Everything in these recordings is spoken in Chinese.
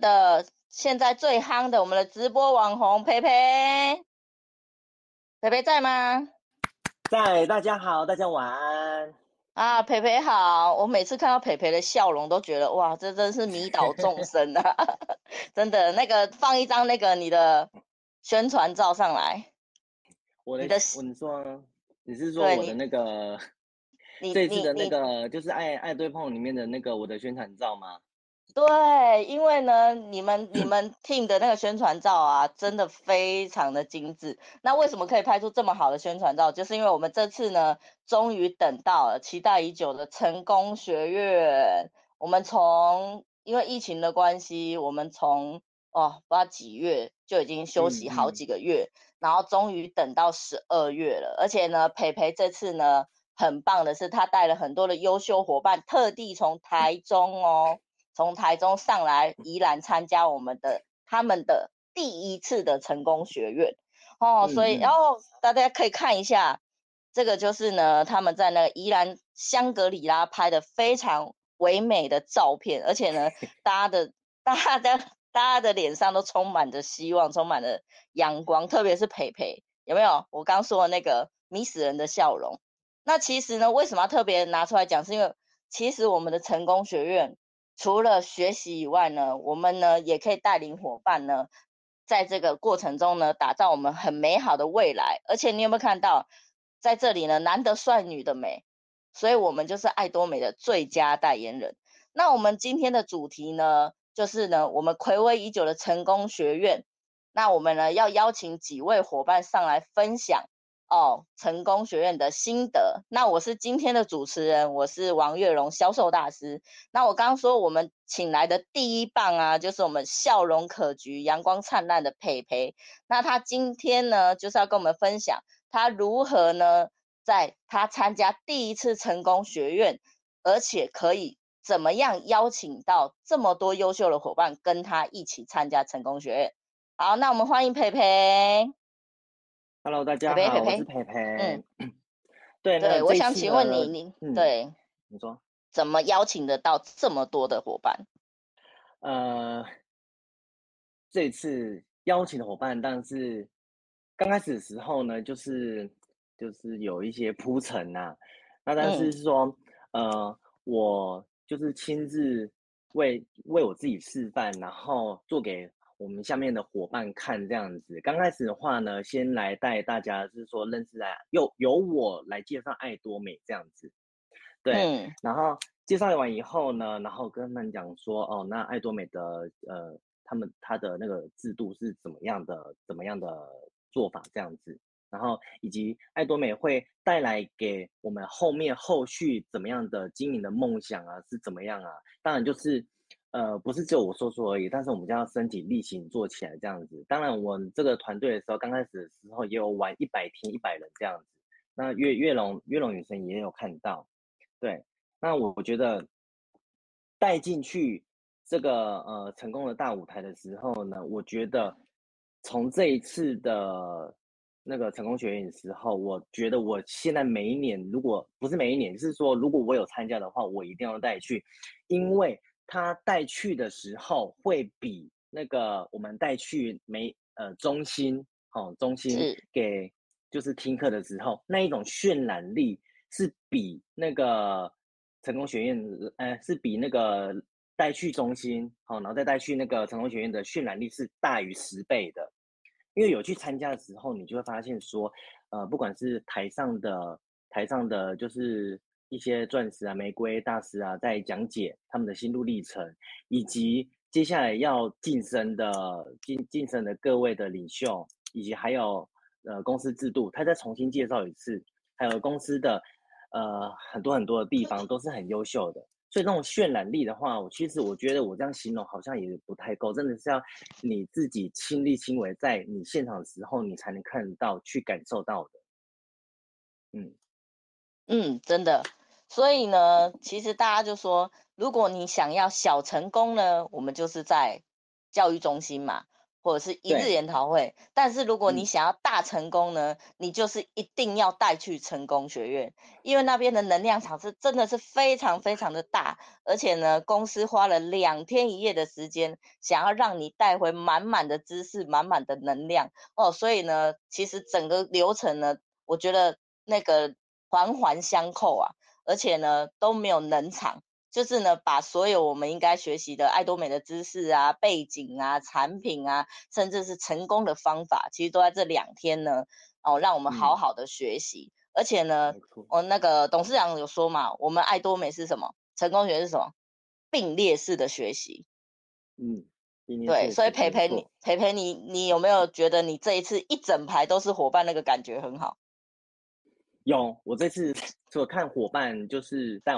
的现在最夯的我们的直播网红培培。培培在吗？在，大家好，大家晚安。啊，培培好！我每次看到培培的笑容，都觉得哇，这真是迷倒众生啊！真的，那个放一张那个你的宣传照上来。你是说我的那个这次的那个就是爱对碰里面的那个我的宣传照吗？对，因为呢，你们 team 的那个宣传照啊，真的非常的精致。那为什么可以拍出这么好的宣传照？就是因为我们这次呢，终于等到了期待已久的成功学院。我们从因为疫情的关系，我们从不知道几月就已经休息好几个月，然后终于等到12月了。而且呢，培培这次呢很棒的是，他带了很多的优秀伙伴，特地从台中上来宜兰参加他们的第一次的成功学院所以然后大家可以看一下，这个就是呢他们在那个宜兰香格里拉拍的非常唯美的照片，而且呢大家的脸上都充满着希望，充满了阳光，特别是培培，有没有？我刚说的那个迷死人的笑容。那其实呢，为什么要特别拿出来讲？是因为其实我们的成功学院除了学习以外呢，我们呢也可以带领伙伴呢，在这个过程中呢，打造我们很美好的未来。而且你有没有看到，在这里呢，男的帅，女的美，所以我们就是爱多美的最佳代言人。那我们今天的主题呢，就是呢，我们睽违已久的成功学院。那我们呢，要邀请几位伙伴上来分享成功学院的心得。那我是今天的主持人，我是王月蓉销售大师。那我刚刚说我们请来的第一棒啊，就是我们笑容可掬、阳光灿烂的培培。那他今天呢，就是要跟我们分享他如何呢，在他参加第一次成功学院，而且可以怎么样邀请到这么多优秀的伙伴跟他一起参加成功学院。好，那我们欢迎培培。Hello， 大家好，我是培培。对，我想请问你对，你说怎么邀请得到这么多的伙伴？这次邀请的伙伴，但是刚开始的时候呢，就是有一些铺陈呐。那但是说，我就是亲自为我自己示范，然后做给我们下面的伙伴看这样子。刚开始的话呢，先来带大家是说认识来，由我来介绍爱多美这样子，对。然后介绍完以后呢，然后跟他们讲说，那爱多美的他的那个制度是怎么样的做法这样子，然后以及爱多美会带来给我们后续怎么样的经营的梦想啊是怎么样啊，当然就是。不是只有我说而已，但是我们就要身体力行做起来这样子。当然，我们这个团队的时候，刚开始的时候也有玩100天100人这样子。那月龙女神也有看到，对。那我觉得带进去这个成功的大舞台的时候呢，我觉得从这一次的那个成功学院的时候，我觉得我现在每一年，如果不是每一年，是说如果我有参加的话，我一定要带去，因为。他带去的时候会比那个我们带去中心给就是听课的时候那一种渲染力是比那个成功学院是比那个带去中心然后再带去那个成功学院的渲染力是大于10倍的，因为有去参加的时候你就会发现说不管是台上的就是。一些钻石啊、玫瑰大师啊，在讲解他们的心路历程，以及接下来要晋升的各位的领袖，以及还有公司制度，他再重新介绍一次，还有公司的很多很多的地方都是很优秀的，所以那种渲染力的话，我觉得我这样形容好像也不太够，真的是要你自己亲力亲为，在你现场的时候你才能看到、去感受到的，真的。所以呢，其实大家就说，如果你想要小成功呢，我们就是在教育中心嘛。或者是一日研讨会，但是如果你想要大成功呢，你就是一定要带去成功学院，因为那边的能量场是真的是非常非常的大，而且呢公司花了2天1夜的时间想要让你带回满满的知识，满满的能量哦，所以呢其实整个流程呢我觉得那个环环相扣啊，而且呢都没有冷场，就是呢把所有我们应该学习的爱多美的知识啊，背景啊，产品啊，甚至是成功的方法，其实都在这2天呢哦让我们好好的学习。而且呢那个董事长有说嘛，我们爱多美是什么，成功学是什么，并列式的学习。对，所以培培你你有没有觉得你这一次一整排都是伙伴，那个感觉很好？有，我这次除了看伙伴，就是带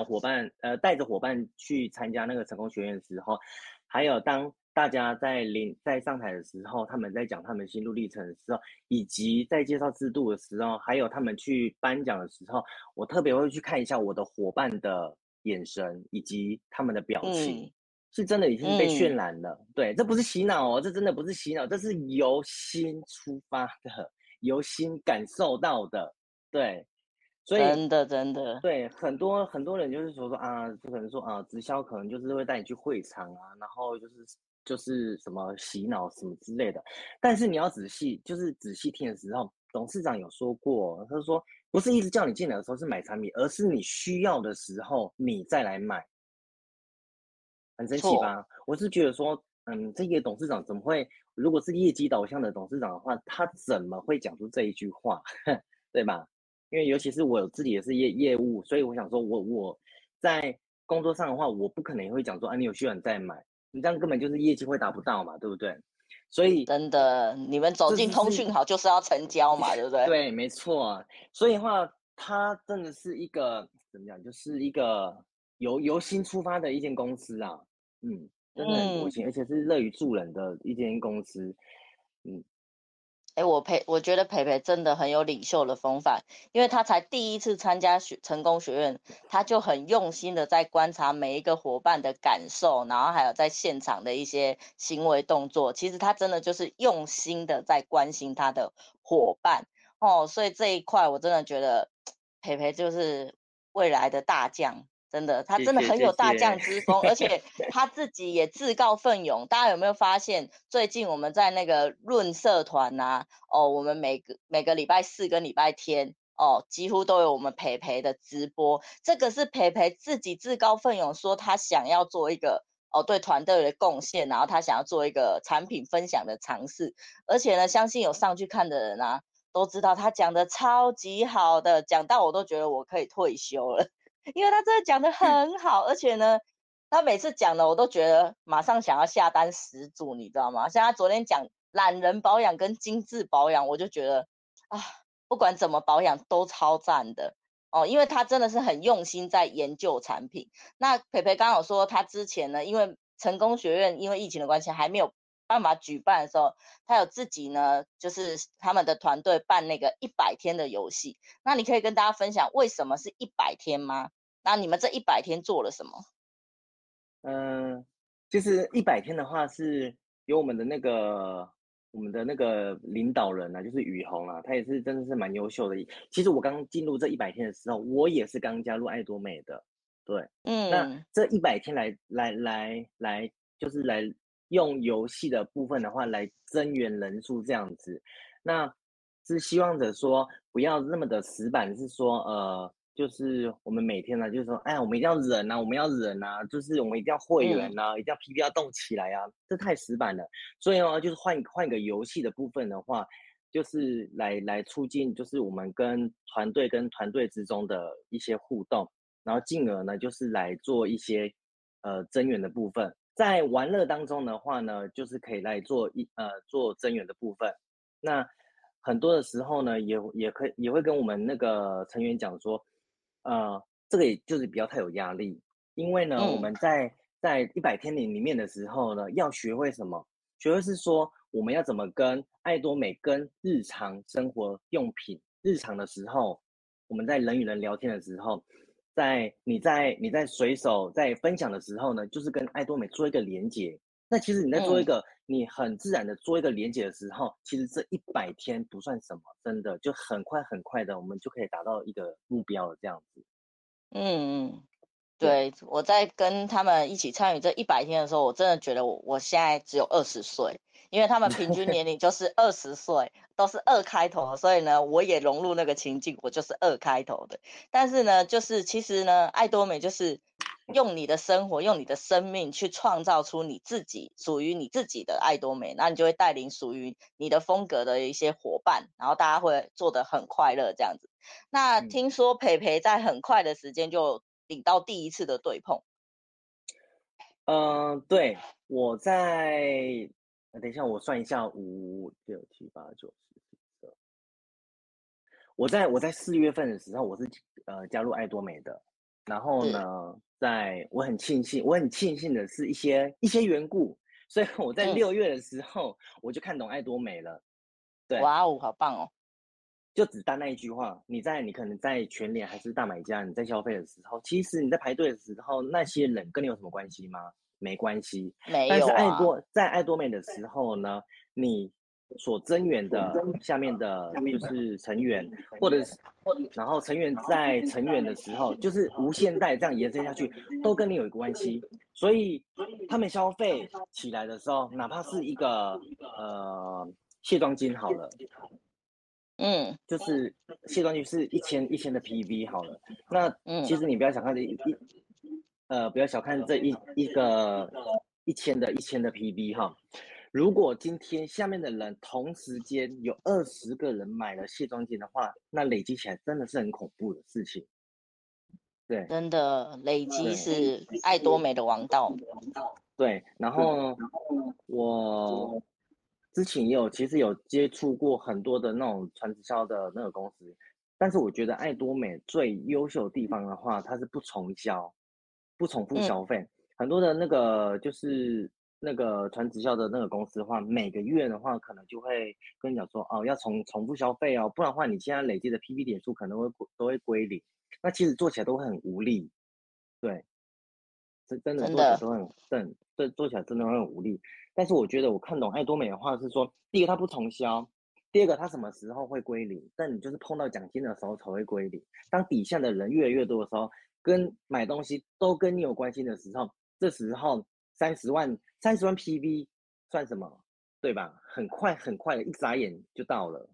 着伙伴去参加那个成功学院的时候，还有当大家在上台的时候，他们在讲他们心路历程的时候，以及在介绍制度的时候，还有他们去颁奖的时候，我特别会去看一下我的伙伴的眼神以及他们的表情，是真的已经被渲染了。对，这不是洗脑哦，这真的不是洗脑，这是由心出发的，由心感受到的，对。所以真的对很多人就是说啊，就可能说啊，直销可能就是会带你去会场啊，然后就是什么洗脑什么之类的。但是你要仔细听的时候，董事长有说过，他说不是一直叫你进来的时候是买产品，而是你需要的时候你再来买。很神奇吧？我是觉得说，这个董事长怎么会？如果是业绩导向的董事长的话，他怎么会讲出这一句话？对吧？因为尤其是我自己也是业务，所以我想说我在工作上的话，我不可能也会讲说啊，你有需要你再买，你这样根本就是业绩会达不到嘛，对不对？所以真的，你们走进通讯好就是要成交嘛，对不对？对，没错。所以的话，它真的是一个怎么讲，就是一个由心出发的一间公司啊，真的很多心，而且是乐于助人的一间公司，我觉得培培真的很有领袖的风范，因为他才第一次参加成功学院，他就很用心的在观察每一个伙伴的感受，然后还有在现场的一些行为动作，其实他真的就是用心的在关心他的伙伴哦，所以这一块我真的觉得培培就是未来的大将，真的，他真的很有大将之风，而且他自己也自告奋勇。大家有没有发现，最近我们在那个论社团啊，哦，我们每个礼拜4跟礼拜天，哦，几乎都有我们培培的直播。这个是培培自己自告奋勇说他想要做一个对团队的贡献，然后他想要做一个产品分享的尝试。而且呢，相信有上去看的人啊，都知道他讲的超级好的，讲到我都觉得我可以退休了。因为他真的讲得很好，而且呢他每次讲的我都觉得马上想要下单10组，你知道吗？像他昨天讲懒人保养跟精致保养，我就觉得啊，不管怎么保养都超赞的哦，因为他真的是很用心在研究产品。那培培刚刚有说他之前呢，因为成功学院因为疫情的关系还没有办法举办的时候，他有自己呢，就是他们的团队办那个100天的游戏。那你可以跟大家分享为什么是100天吗？那你们这100天做了什么？就是100天的话是由我们的那个领导人啊，就是雨虹啊，他也是真的是蛮优秀的。其实我刚进入这100天的时候，我也是刚加入爱多美的，对，那这100天来就是来。用游戏的部分的话来增援人数这样子，那是希望着说不要那么的死板，是说就是我们每天呢、就是说哎，我们一定要忍啊，我们要忍啊，就是我们一定要会员啊，一定要 PV 要动起来啊，这太死板了。所以呢，就是换一个游戏的部分的话，就是来促进就是我们跟团队之中的一些互动，然后进而呢就是来做一些增援的部分。在玩乐当中的话呢，就是可以来做增援的部分。那很多的时候呢，也会跟我们那个成员讲说，这个也就是不要太有压力，因为呢，我们在100天里面的时候呢，要学会什么？学会是说我们要怎么跟爱多美、跟日常生活用品、日常的时候，我们在人与人聊天的时候。在你在随手在分享的时候呢，就是跟爱多美做一个连结，那其实你在做一个、你很自然的做一个连结的时候，其实这100天不算什么，真的就很快很快的，我们就可以达到一个目标了，这样子。嗯，对，我在跟他们一起参与这100天的时候，我真的觉得我现在只有20岁，因为他们平均年龄就是20岁，都是2开头，所以呢，我也融入那个情境，我就是2开头的。但是呢，就是其实呢，艾多美就是用你的生活，用你的生命去创造出你自己属于你自己的艾多美，那你就会带领属于你的风格的一些伙伴，然后大家会做得很快乐这样子。那听说培培在很快的时间就领到第一次的对碰。对，我在等一下，我算一下，5、6、7、8、9、10、11。我在4月份的时候，我是加入艾多美的。然后呢，我很庆幸的是一些缘故，所以我在6月的时候我就看懂艾多美了。对，哇哦，好棒哦！就只搭那一句话，你可能在全联还是大买家，你在消费的时候，其实你在排队的时候，那些人跟你有什么关系吗？没关系，没有、啊。但是在艾多美的时候呢，你所增援的下面的就是成员，或者是然后成员的时候，就是无限代这样延伸下去，都跟你有一个关系。所以他们消费起来的时候，哪怕是一个卸妆巾好了。嗯，就是卸妆巾是一千的 PV 好了，那其实你不要小看这一个一千的 PV 哈。如果今天下面的人同时间有20个人买了卸妆巾的话，那累积起来真的是很恐怖的事情。对，真的累积是艾多美的王道。对，然后我之前其实有接触过很多的那种传直销的那个公司，但是我觉得艾多美最优秀的地方的话，它是不重销、不重复消费。很多的那个就是那个传直销的那个公司的话，每个月的话可能就会跟你讲说，哦，要重复消费哦，不然的话你现在累积的 PV 点数可能都会归零。那其实做起来都会很无力，对，真的做起来都很笨。对，做起来真的会很无力。但是我觉得我看懂艾多美的话是说，第一个它不重销，第二个它什么时候会归零，但你就是碰到奖金的时候才会归零。当底下的人越来越多的时候，跟买东西都跟你有关系的时候，这时候30万 PV 算什么，对吧？很快很快的，一眨眼就到了。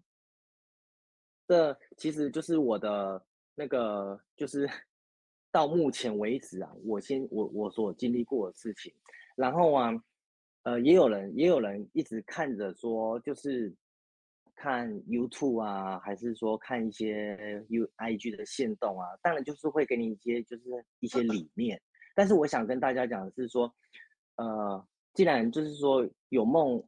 这其实就是我的那个就是。到目前为止啊，我所经历过的事情，然后啊，也有人一直看着说，就是看 YouTube 啊，还是说看一些 IG 的限动啊，当然就是会给你一些理念，但是我想跟大家讲的是说，既然就是说有梦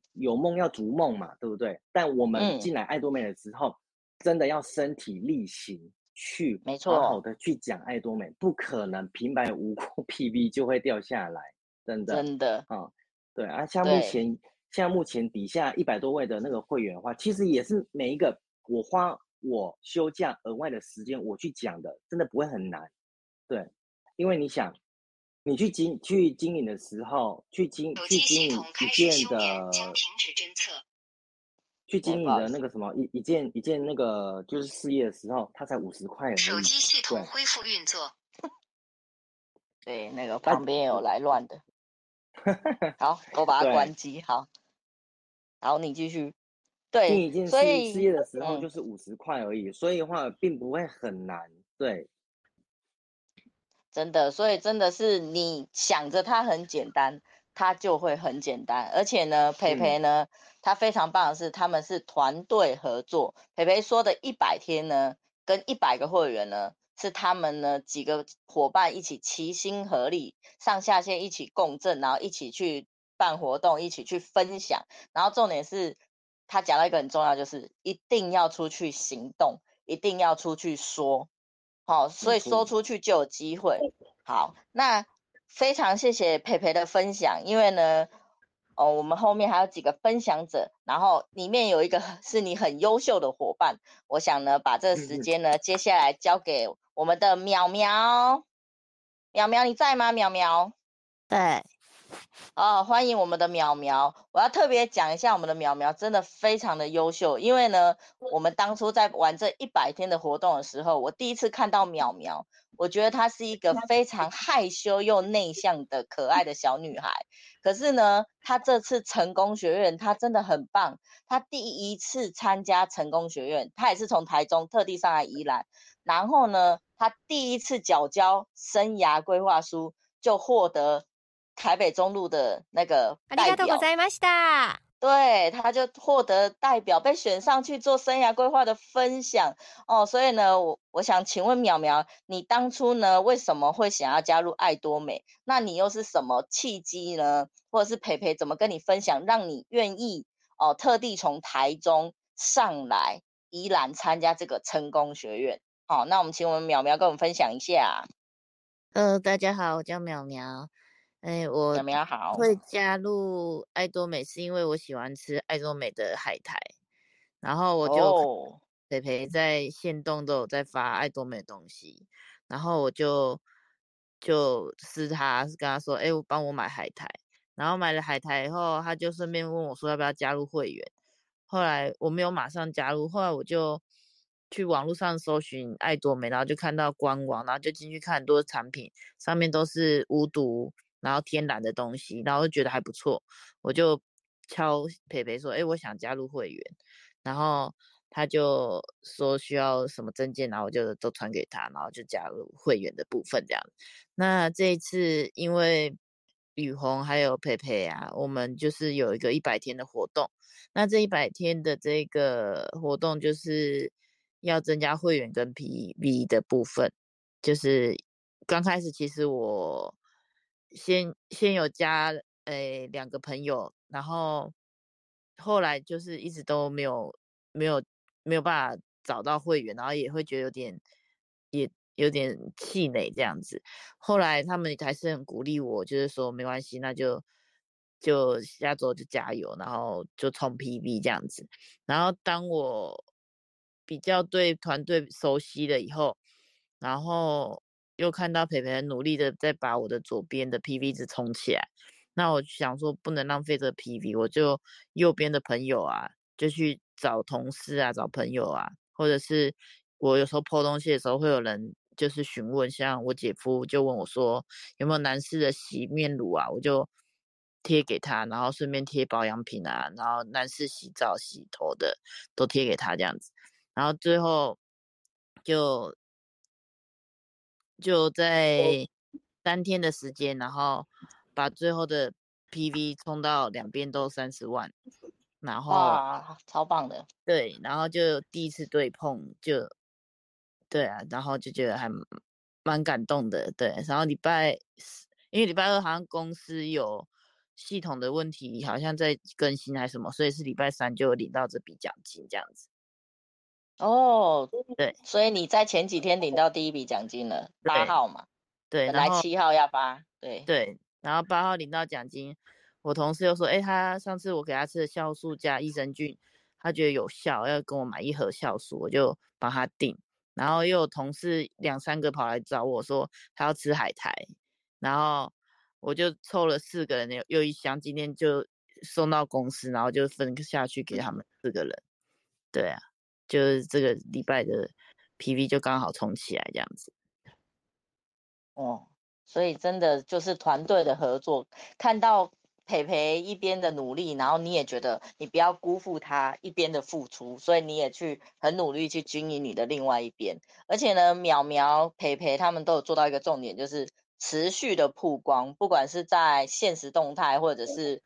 要逐梦嘛，对不对？但我们进来艾多美的时候，真的要身体力行。去好好的去讲艾多美，不可能平白无故 PV 就会掉下来，真的啊、对啊，像目前底下100多位的那个会员的话，其实也是每一个我花我休假额外的时间我去讲的，真的不会很难，对，因为你想，你去经营的时候，去经营一件的。去经营的那个什么一件那个就是事业的时候，它才50块而已。手机系统恢复运作。对，那个旁边有来乱的。好，我把它关机。好，好，你继续。对，一件事业的时候就是50块而已，所以的话并不会很难。对，真的，所以真的是你想着它很简单。它就会很简单，而且呢，培培呢，他非常棒的是，他们是团队合作。培培说的100天呢，跟100个会员呢，是他们呢几个伙伴一起齐心合力，上下线一起共振，然后一起去办活动，一起去分享。然后重点是，他讲到一个很重要，就是一定要出去行动，一定要出去说，好、所以说出去就有机会。好，那。非常谢谢培培的分享，因为呢，我们后面还有几个分享者，然后里面有一个是你很优秀的伙伴，我想呢，把这个时间呢，接下来交给我们的淼淼。淼淼，你在吗？淼淼，对，啊，欢迎我们的淼淼！我要特别讲一下，我们的淼淼真的非常的优秀。因为呢，我们当初在玩这100天的活动的时候，我第一次看到淼淼，我觉得她是一个非常害羞又内向的可爱的小女孩。可是呢，她这次成功学院，她真的很棒。她第一次参加成功学院，她也是从台中特地上来宜兰，然后呢，她第一次缴交生涯规划书就获得台北中路的那个代表，对，他就获得代表被选上去做生涯规划的分享哦。所以呢，我想请问淼淼，你当初呢为什么会想要加入爱多美？那你又是什么契机呢？或者是培培怎么跟你分享，让你愿意哦特地从台中上来宜兰参加这个成功学院？好，那我们请我们淼淼跟我们分享一下。大家好，我叫淼淼。我会加入爱多美是因为我喜欢吃爱多美的海苔，然后我就培培在限动都有在发爱多美的东西，然后我就是他跟他说，我帮我买海苔，然后买了海苔以后，他就顺便问我说要不要加入会员，后来我没有马上加入，后来我就去网络上搜寻爱多美，然后就看到官网，然后就进去看很多产品，上面都是无毒。然后天然的东西，然后觉得还不错，我就敲培培说，我想加入会员，然后他就说需要什么证件，然后我就都传给他，然后就加入会员的部分这样。那这一次因为雨虹还有培培啊，我们就是有一个100天的活动，那这100天的这个活动就是要增加会员跟 PV 的部分，就是刚开始其实我先有加2个朋友，然后后来就是一直都没有办法找到会员，然后也会觉得有点气馁这样子。后来他们还是很鼓励我，就是说没关系，那就下周就加油，然后就冲 PB 这样子。然后当我比较对团队熟悉了以后，然后又看到培培很努力的在把我的左边的 PV 值冲起来，那我想说不能浪费这个 PV， 我就右边的朋友啊，就去找同事啊，找朋友啊，或者是我有时候po东西的时候会有人就是询问，像我姐夫就问我说有没有男士的洗面乳啊，我就贴给他，然后顺便贴保养品啊，然后男士洗澡洗头的都贴给他这样子，然后最后就在3天的时间，然后把最后的 PV 冲到两边都30万，然后哇，超棒的！对，然后就第一次对碰，就对啊，然后就觉得还蛮感动的，对。然后因为礼拜二好像公司有系统的问题，好像在更新还是什么，所以是礼拜3就领到这笔奖金这样子。哦，对，所以你在前几天领到第一笔奖金了，8号嘛，对，本来7号要发，对，然后8号领到奖金，我同事又说，他上次我给他吃的酵素加益生菌，他觉得有效，要跟我买1盒酵素，我就帮他订，然后又有同事2-3个跑来找我说他要吃海苔，然后我就凑了4个人又一箱，今天就送到公司，然后就分下去给他们4个人，对啊。就是这个礼拜的 PV 就刚好冲起来这样子，所以真的就是团队的合作，看到培培一边的努力，然后你也觉得你不要辜负他一边的付出，所以你也去很努力去经营你的另外一边，而且呢，淼淼、培培他们都有做到一个重点，就是持续的曝光，不管是在限时动态或者是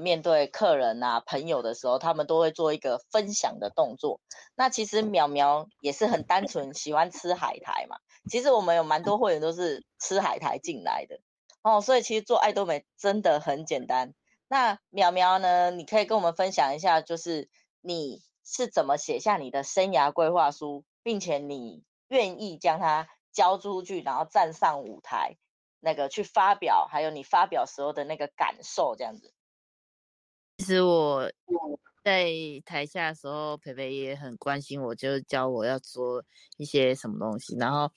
面对客人啊朋友的时候，他们都会做一个分享的动作。那其实淼淼也是很单纯喜欢吃海苔嘛，其实我们有蛮多会员都是吃海苔进来的哦，所以其实做爱多美真的很简单。那淼淼呢，你可以跟我们分享一下，就是你是怎么写下你的生涯规划书，并且你愿意将它交出去，然后站上舞台那个去发表，还有你发表时候的那个感受这样子。其实我在台下的时候，培培也很关心我，就是教我要做一些什么东西。然后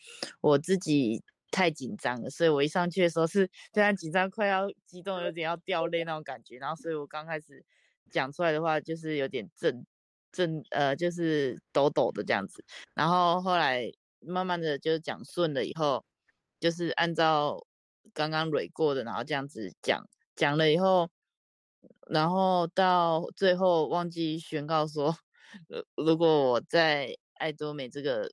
我自己太紧张了，所以我一上去的时候是非常紧张，快要激动，有点要掉泪那种感觉。然后，所以我刚开始讲出来的话就是有点就是抖抖的这样子。然后后来慢慢的就讲顺了以后，就是按照刚刚蕊过的，然后这样子讲了以后，然后到最后忘记宣告说，如果我在爱多美这个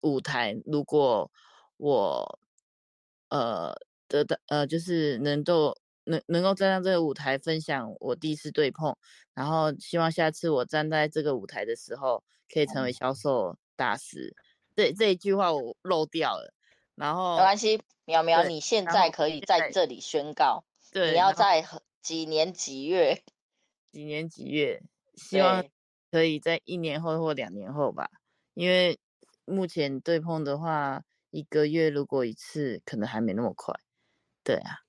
舞台，如果我就是能够站在这个舞台分享我第一次对碰，然后希望下次我站在这个舞台的时候可以成为销售大师。对，这一句话我漏掉了，然后没关系，苗苗你现在可以在这里宣告，对，你要在几年几月，希望可以在1年后或2年后吧，因为目前对碰的话1个月如果一次可能还没那么快。对啊，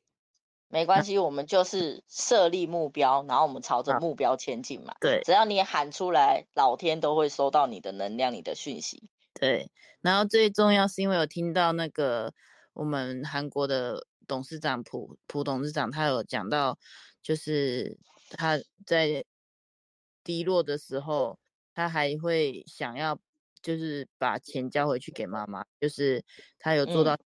没关系，我们就是设立目标，然后我们朝着目标前进嘛。对，只要你喊出来，老天都会收到你的能量，你的讯息。对，然后最重要是因为我听到那个我们韩国的董事长朴董事长，他有讲到就是他在低落的时候，他还会想要就是把钱交回去给妈妈，就是他有做到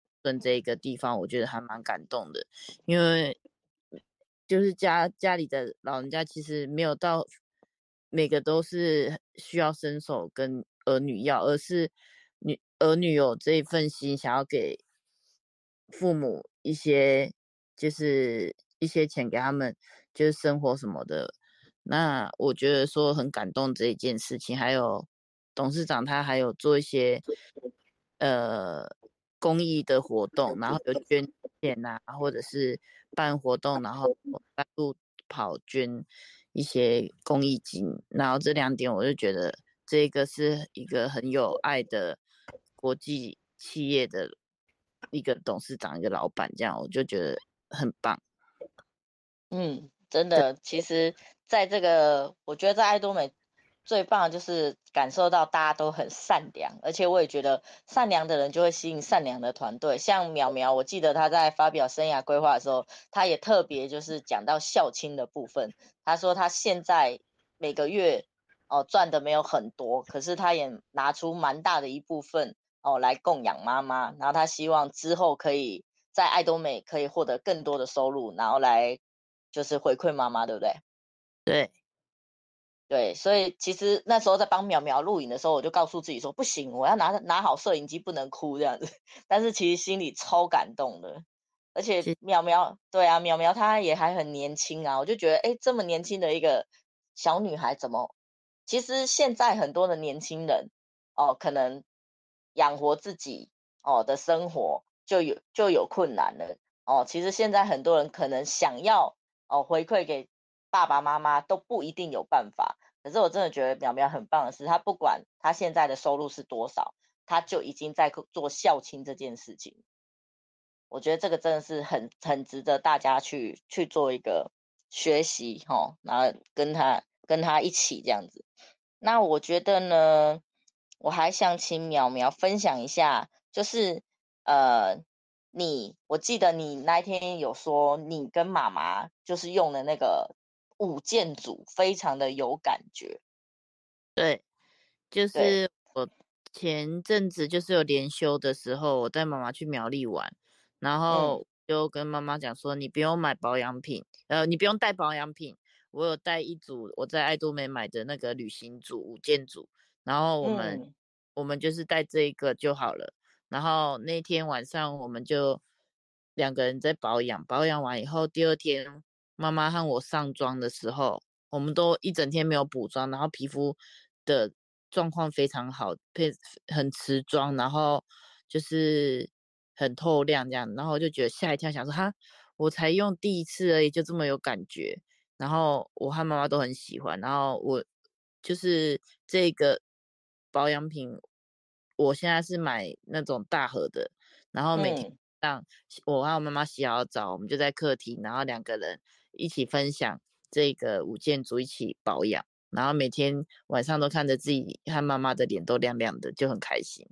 这个地方，我觉得还蛮感动的，因为就是家里的老人家其实没有到每个都是需要伸手跟儿女要，而是儿女有这一份心，想要给父母一些就是一些钱给他们，就是生活什么的。那我觉得说很感动这一件事情，还有董事长他还有做一些公益的活动，然后有捐献啊，或者是办活动，然后在路跑捐一些公益金。然后这2点我就觉得这个是一个很有爱的国际企业的一个董事长，一个老板，这样我就觉得很棒。嗯，真的，其实在这个我觉得在爱多美最棒的就是感受到大家都很善良，而且我也觉得善良的人就会吸引善良的团队。像苗苗，我记得他在发表生涯规划的时候，他也特别就是讲到孝亲的部分。他说他现在每个月赚的没有很多，可是他也拿出蛮大的一部分来供养妈妈。然后他希望之后可以在爱多美可以获得更多的收入，然后来就是回馈妈妈，对不对？对。对，所以其实那时候在帮苗苗录影的时候，我就告诉自己说，不行，我要拿好摄影机，不能哭这样子。但是其实心里超感动的，而且苗苗她也还很年轻啊，我就觉得这么年轻的一个小女孩，怎么？其实现在很多的年轻人可能养活自己的生活就有困难了其实现在很多人可能想要回馈给爸爸妈妈都不一定有办法，可是我真的觉得苗苗很棒的是，她不管她现在的收入是多少，她就已经在做孝亲这件事情。我觉得这个真的是很值得大家去做一个学习然后跟她一起这样子。那我觉得呢，我还想请苗苗分享一下，就是我记得你那天有说你跟妈妈就是用的那个5件组非常的有感觉。对，就是我前阵子就是有连休的时候，我带妈妈去苗栗玩，然后就跟妈妈讲说，你不用买保养品你不用带保养品。我有带一组我在爱多美买的那个旅行组5件组，然后我们就是带这一个就好了。然后那天晚上我们就2个人在保养完以后，第二天妈妈和我上妆的时候，我们都一整天没有补妆，然后皮肤的状况非常好，很持妆，然后就是很透亮这样。然后我就觉得吓一跳，想说哈，我才用第一次而已就这么有感觉。然后我和妈妈都很喜欢，然后我就是这个保养品我现在是买那种大盒的，然后每天让我和我妈妈洗好澡，我们就在客厅，然后2个人一起分享这个5件组一起保养，然后每天晚上都看着自己和妈妈的脸都亮亮的，就很开心。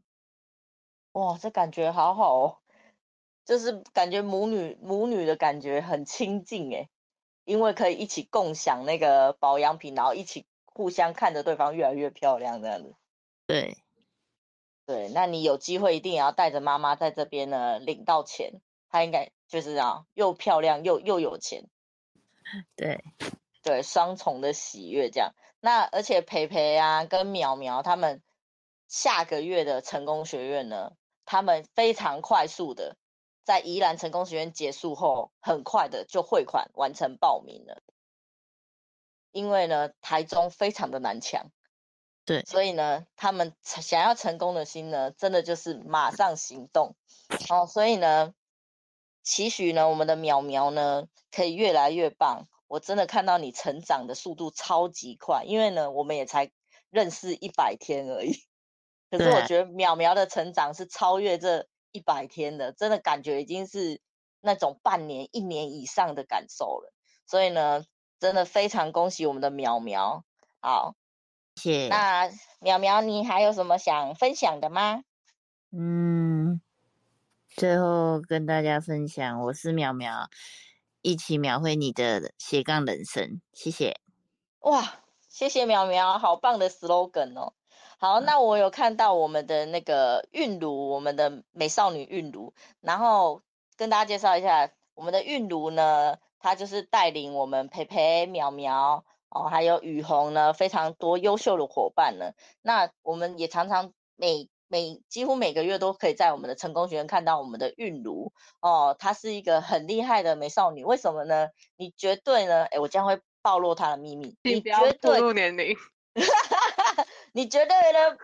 哇，这感觉好好哦，就是感觉母女的感觉很亲近诶，因为可以一起共享那个保养品，然后一起互相看着对方越来越漂亮这样子。对对，那你有机会一定也要带着妈妈在这边呢领到钱，她应该就是啊又漂亮又有钱，对对，双重的喜悦这样。那而且培培啊跟淼淼他们下个月的成功学院呢，他们非常快速的在宜兰成功学院结束后，很快的就汇款完成报名了。因为呢台中非常的难抢，对，所以呢他们想要成功的心呢真的就是马上行动哦。所以呢期许呢我们的淼淼呢可以越来越棒，我真的看到你成长的速度超级快，因为呢我们也才认识100天而已，可是我觉得淼淼的成长是超越这100天的，真的感觉已经是那种半年一年以上的感受了，所以呢真的非常恭喜我们的淼淼。好，谢。那淼淼，你还有什么想分享的吗？最后跟大家分享，我是淼淼，一起描绘你的斜杠人生。谢谢。哇，谢谢淼淼，好棒的 slogan 哦。好，那我有看到我们的那个韵如，我们的美少女韵如，然后跟大家介绍一下，我们的韵如呢，她就是带领我们培培、淼淼。哦，还有雨虹呢，非常多优秀的伙伴呢。那我们也常常几乎每个月都可以在我们的成功学院看到我们的韵如哦，她是一个很厉害的美少女。为什么呢？你绝对呢，我将会暴露她的秘密。你不要暴露年龄，你绝对呢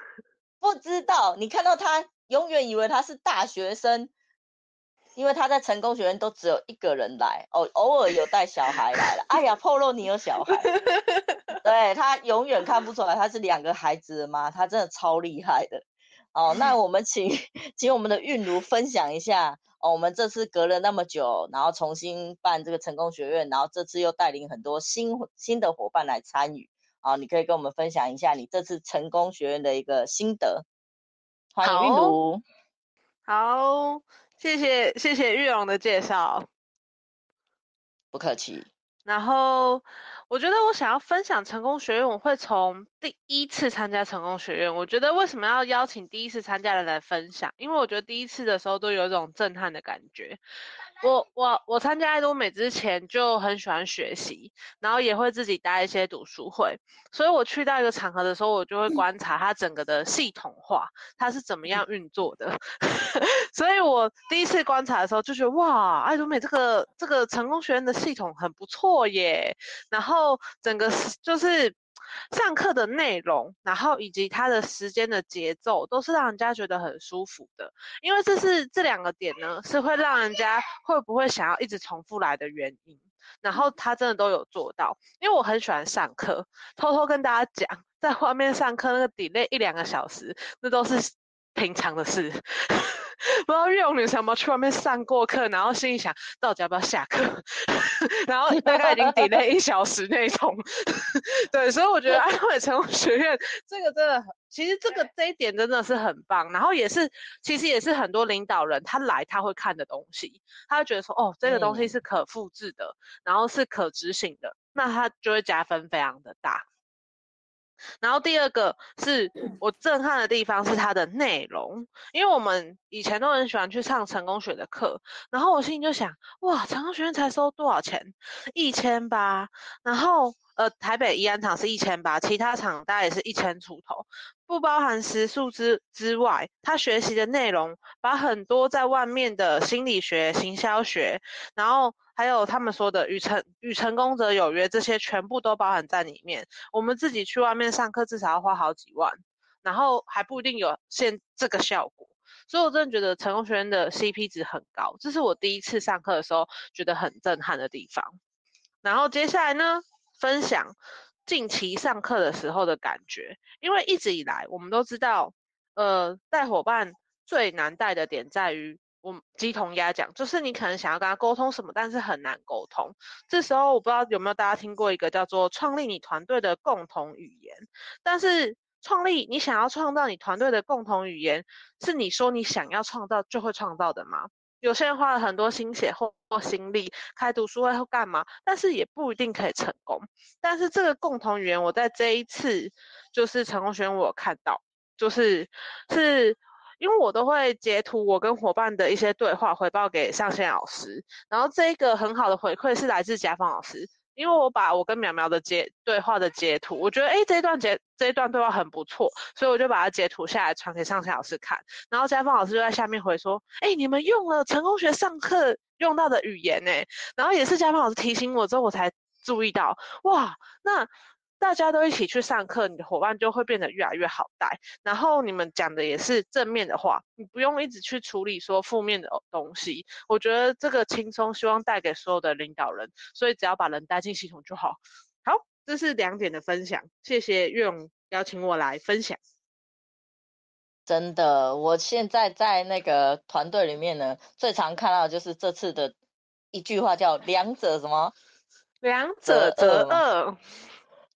不知道。你看到她，永远以为她是大学生，因为她在成功学院都只有一个人来哦，偶尔有带小孩来了。哎呀，透露你有小孩。对，她永远看不出来她是2个孩子的妈，她真的超厉害的哦。那我们请我们的韵如分享一下哦，我们这次隔了那么久，然后重新办这个成功学院，然后这次又带领很多新的伙伴来参与哦，你可以跟我们分享一下你这次成功学院的一个心得。欢迎韵如。好。谢谢玉荣的介绍，不客气。然后我觉得我想要分享成功学院，我会从第一次参加成功学院，我觉得为什么要邀请第一次参加的人来分享，因为我觉得第一次的时候都有一种震撼的感觉。我参加爱多美之前就很喜欢学习，然后也会自己带一些读书会，所以我去到一个场合的时候，我就会观察它整个的系统化，它是怎么样运作的。所以我第一次观察的时候就觉得，哇，爱多美这个成功学院的系统很不错耶。然后整个就是上课的内容，然后以及它的时间的节奏，都是让人家觉得很舒服的。因为这2个点呢，是会让人家会不会想要一直重复来的原因。然后他真的都有做到，因为我很喜欢上课。偷偷跟大家讲，在外面上课那个 delay 1-2个小时，那都是平常的事。不知道月红女生有没有去外面上过课，然后心里想到底要不要下课，然后大概已经 delay 1小时那种。对，所以我觉得爱多美成功学院这个真的，其实这一点真的是很棒，然后也是很多领导人他来他会看的东西，他会觉得说哦，这个东西是可复制的，然后是可执行的，那他就会加分非常的大。然后第二个是我震撼的地方是它的内容，因为我们以前都很喜欢去上成功学的课，然后我心里就想，哇，成功学院才收多少钱？1800，然后台北宜兰场是1800，其他场大概也是1000出头，不包含时数之外，他学习的内容把很多在外面的心理学、行销学，然后还有他们说的与成功者有约，这些全部都包含在里面。我们自己去外面上课至少要花好几万，然后还不一定有这个效果。所以我真的觉得成功学院的 CP 值很高，这是我第一次上课的时候觉得很震撼的地方。然后接下来呢，分享近期上课的时候的感觉，因为一直以来我们都知道，带伙伴最难带的点在于我鸡同鸭讲，就是你可能想要跟他沟通什么，但是很难沟通。这时候我不知道有没有大家听过一个叫做创立你团队的共同语言，但是创立你想要创造你团队的共同语言，是你说你想要创造就会创造的吗？有些人花了很多心血或心力开读书会或干嘛，但是也不一定可以成功。但是这个共同语言，我在这一次就是成功学院我有看到，就是因为我都会截图我跟伙伴的一些对话回报给上线老师，然后这个很好的回馈是来自甲方老师，因为我把我跟苗苗的对话的截图，我觉得这一段对话很不错，所以我就把它截图下来传给上线老师看，然后甲方老师就在下面回说，你们用了成功学上课用到的语言然后也是甲方老师提醒我之后我才注意到，哇，那大家都一起去上课，你的伙伴就会变得越来越好带，然后你们讲的也是正面的话，你不用一直去处理说负面的东西，我觉得这个轻松希望带给所有的领导人，所以只要把人带进系统就好。好，这是两点的分享，谢谢月勇邀请我来分享。真的，我现在在那个团队里面呢，最常看到的就是这次的一句话叫两者什么？两者则恶。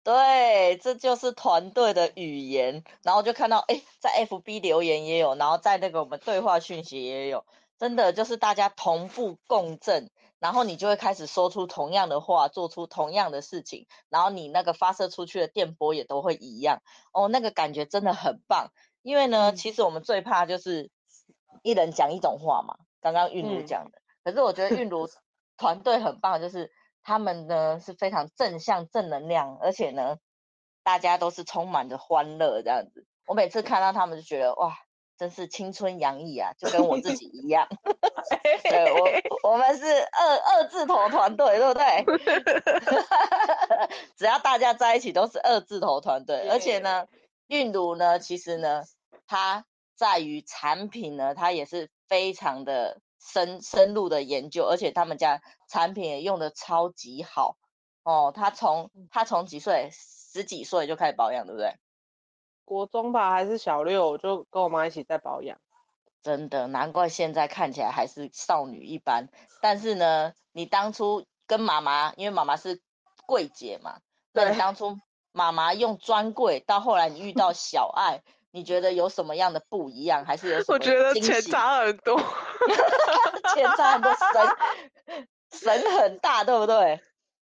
对，这就是团队的语言，然后就看到在 FB 留言也有，然后在那个我们对话讯息也有，真的就是大家同步共振，然后你就会开始说出同样的话，做出同样的事情，然后你那个发射出去的电波也都会一样那个感觉真的很棒。因为呢其实我们最怕就是一人讲一种话嘛，刚刚韵如讲的可是我觉得韵如团队很棒，就是他们呢是非常正向正能量，而且呢大家都是充满着欢乐这样子，我每次看到他们就觉得哇，真是青春洋溢啊，就跟我自己一样对，我们是二字头团队对不对只要大家在一起都是二字头团队。而且呢韵如呢其实呢他在于产品呢他也是非常的深入的研究，而且他们家产品也用的超级好他从几岁，10几岁就开始保养对不对？国中吧还是小六，我就跟我妈一起在保养。真的难怪现在看起来还是少女一般。但是呢你当初跟妈妈，因为妈妈是柜姐嘛，那你当初妈妈用专柜到后来你遇到小爱你觉得有什么样的不一样，还是有什么惊喜？我觉得钱差很多钱差很多，神很大对不对？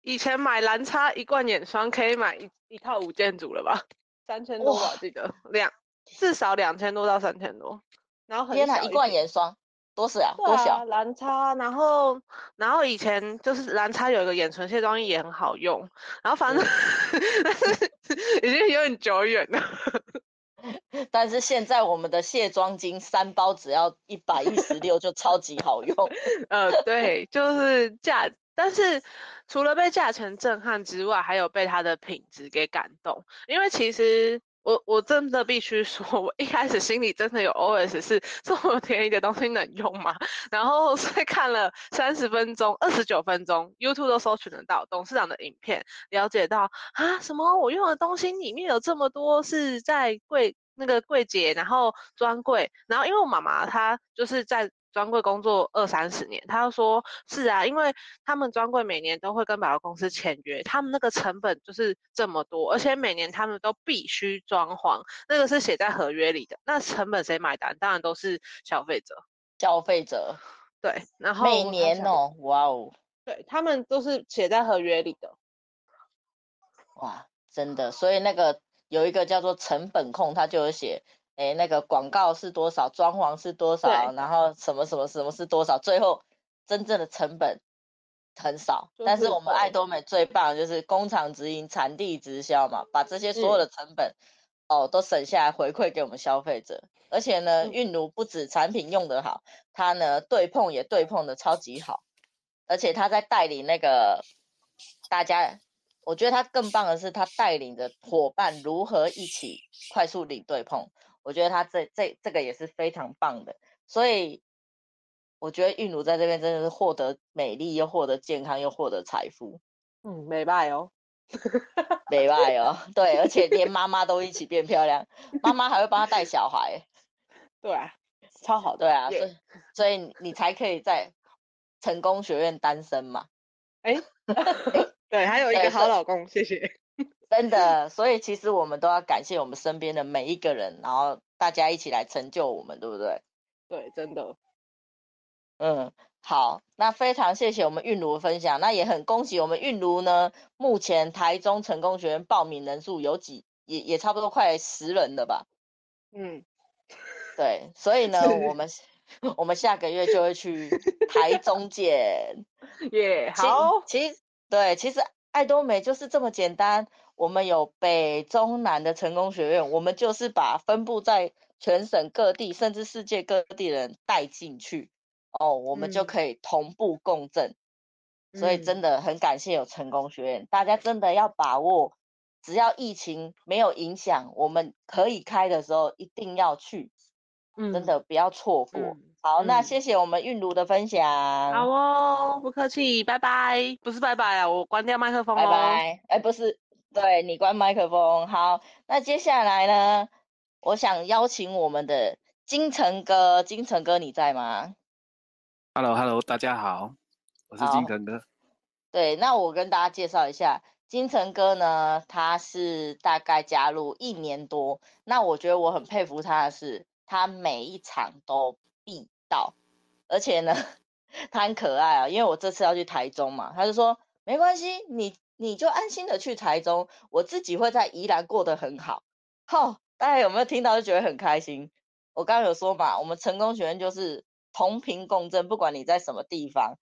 以前买兰差一罐眼霜可以买 一套5件组了吧，3000多吧，我记得至少2000多到3000多，然后很小一罐眼霜多少啊？多小兰差，然后以前就是兰差有一个眼唇卸妆液也很好用，然后反正但是已经有点久远了但是现在我们的卸妆巾3包只要116就超级好用对，就是但是除了被价钱震撼之外，还有被它的品质给感动。因为其实我真的必须说，我一开始心里真的有 OS 是这么便宜的东西能用吗？然后所以看了30分钟、29分钟 YouTube 都搜寻得到董事长的影片，了解到什么我用的东西里面有这么多是在柜姐然后专柜，然后因为我妈妈她就是在专柜工作20-30年，他就说是啊，因为他们专柜每年都会跟百货公司签约，他们那个成本就是这么多，而且每年他们都必须装潢，那个是写在合约里的，那成本谁买单？当然都是消费者对，然后每年哇哦，对，他们都是写在合约里的，哇，真的。所以那个有一个叫做成本控，他就有写那个广告是多少，装潢是多少，然后什么什么什么是多少，最后真正的成本很少。但是我们爱多美最棒就是工厂直营、产地直销嘛，把这些所有的成本都省下来回馈给我们消费者。而且呢韵如不止产品用得好，他呢对碰的超级好，而且他在带领那个大家，我觉得他更棒的是他带领着伙伴如何一起快速领对碰，我觉得他这个也是非常棒的。所以我觉得韵如在这边真的是获得美丽，又获得健康，又获得财富。没败没败对，而且连妈妈都一起变漂亮妈妈还会帮她带小孩对啊，超好的。对啊，所以你才可以在成功学院单身嘛对，还有一个好老公，谢谢真的，所以其实我们都要感谢我们身边的每一个人，然后大家一起来成就我们，对不对？对，真的。嗯，好，那非常谢谢我们韵如的分享，那也很恭喜我们韵如呢，目前台中成功学院报名人数有也差不多快10人了吧？嗯，对，所以呢，我们下个月就会去台中见。耶、yeah, ，好，其实爱多美就是这么简单，我们有北中南的成功学院，我们就是把分布在全省各地甚至世界各地的人带进去哦，我们就可以同步共振、嗯、所以真的很感谢有成功学院、嗯、大家真的要把握，只要疫情没有影响，我们可以开的时候一定要去、嗯、真的不要错过、嗯、好、嗯、那谢谢我们韵如的分享。好哦，不客气，拜拜。不是拜拜啊，我关掉麦克风、哦、拜拜。哎，不是，对，你关麦克风。好，那接下来呢，我想邀请我们的金城哥。金城哥你在吗？Hello， 大家好，我是金城哥。对，那我跟大家介绍一下，金城哥呢，他是大概加入1年多，那我觉得我很佩服他的是，他每一场都必到，而且呢，他很可爱啊，因为我这次要去台中嘛，他就说没关系，你就安心的去台中，我自己会在宜兰过得很好。吼，大家有没有听到就觉得很开心？我刚刚有说嘛，我们成功学院就是同频共振，不管你在什么地方、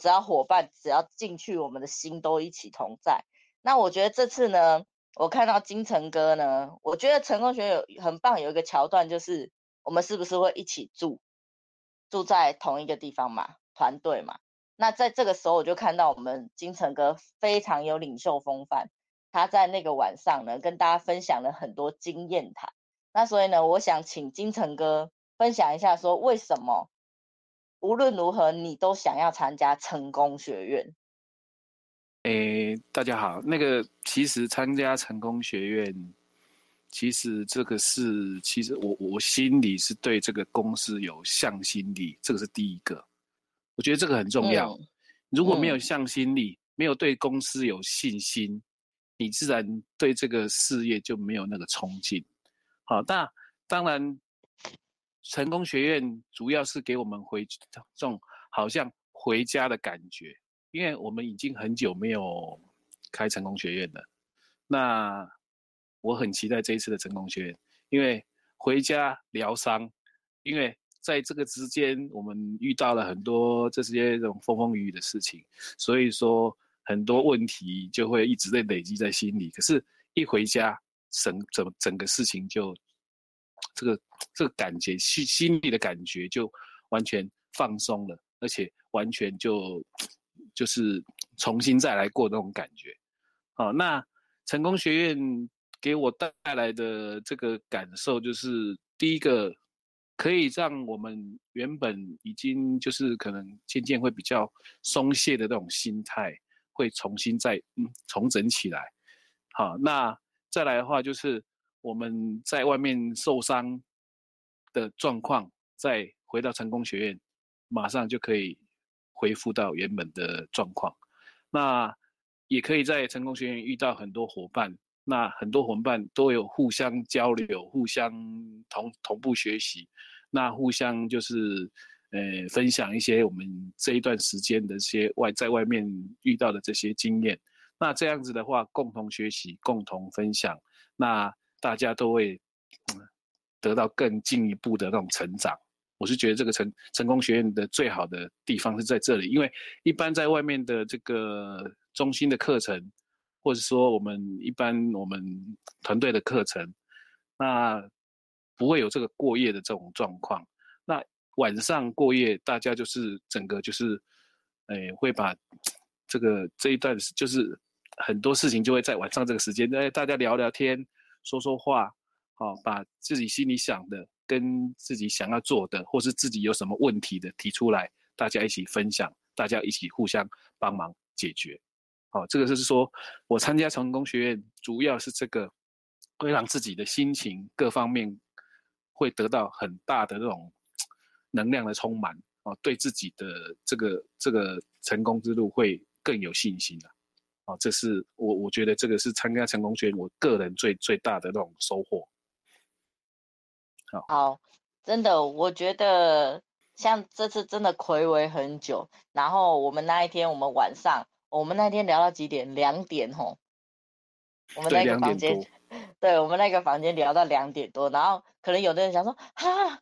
只要伙伴只要进去，我们的心都一起同在。那我觉得这次呢，我看到金城哥呢，我觉得成功学院有很棒，有一个桥段就是我们是不是会一起住在同一个地方嘛，团队嘛。那在这个时候我就看到我们金城哥非常有领袖风范，他在那个晚上呢跟大家分享了很多经验谈。那所以呢，我想请金城哥分享一下说，为什么无论如何你都想要参加成功学院？大家好，那个其实参加成功学院，其实这个是，其实我心里是对这个公司有向心力，这个是第一个，我觉得这个很重要。嗯、如果没有向心力、嗯，没有对公司有信心，你自然对这个事业就没有那个冲劲。好，那当然。成功学院主要是给我们这种好像回家的感觉，因为我们已经很久没有开成功学院了。那我很期待这一次的成功学院，因为回家疗伤，因为在这个之间我们遇到了很多这些这种风风雨雨的事情，所以说很多问题就会一直在累积在心里。可是，一回家，整个事情就。这个感觉，心里的感觉就完全放松了，而且完全就是重新再来过那种感觉。好、哦，那成功学院给我带来的这个感受就是，第一个可以让我们原本已经就是可能渐渐会比较松懈的那种心态，会重新再重整起来。好、哦，那再来的话就是。我们在外面受伤的状况，再回到成功学院，马上就可以恢复到原本的状况。那也可以在成功学院遇到很多伙伴，那很多伙伴都有互相交流、互相同步学习，那互相就是分享一些我们这一段时间的一些在外面遇到的这些经验。那这样子的话，共同学习、共同分享，那。大家都会得到更进一步的那种成长。我是觉得这个成功学院的最好的地方是在这里，因为一般在外面的这个中心的课程，或者说我们一般我们团队的课程，那不会有这个过夜的这种状况。那晚上过夜，大家就是整个就是，会把这一段就是很多事情就会在晚上这个时间，大家聊聊天。说话、哦、把自己心里想的跟自己想要做的或是自己有什么问题的提出来，大家一起分享，大家一起互相帮忙解决、哦、这个是说我参加成功学院主要是这个会让自己的心情各方面会得到很大的那种能量的充满、哦、对自己的这个成功之路会更有信心、啊啊，这是我觉得这个是参加成功学院我个人最大的那种收获。好，真的，我觉得像这次真的睽违很久。然后我们那天聊到几点？2点吼。我们那个房间，对，我们那个房间聊到2点多，然后可能有的人想说，哈，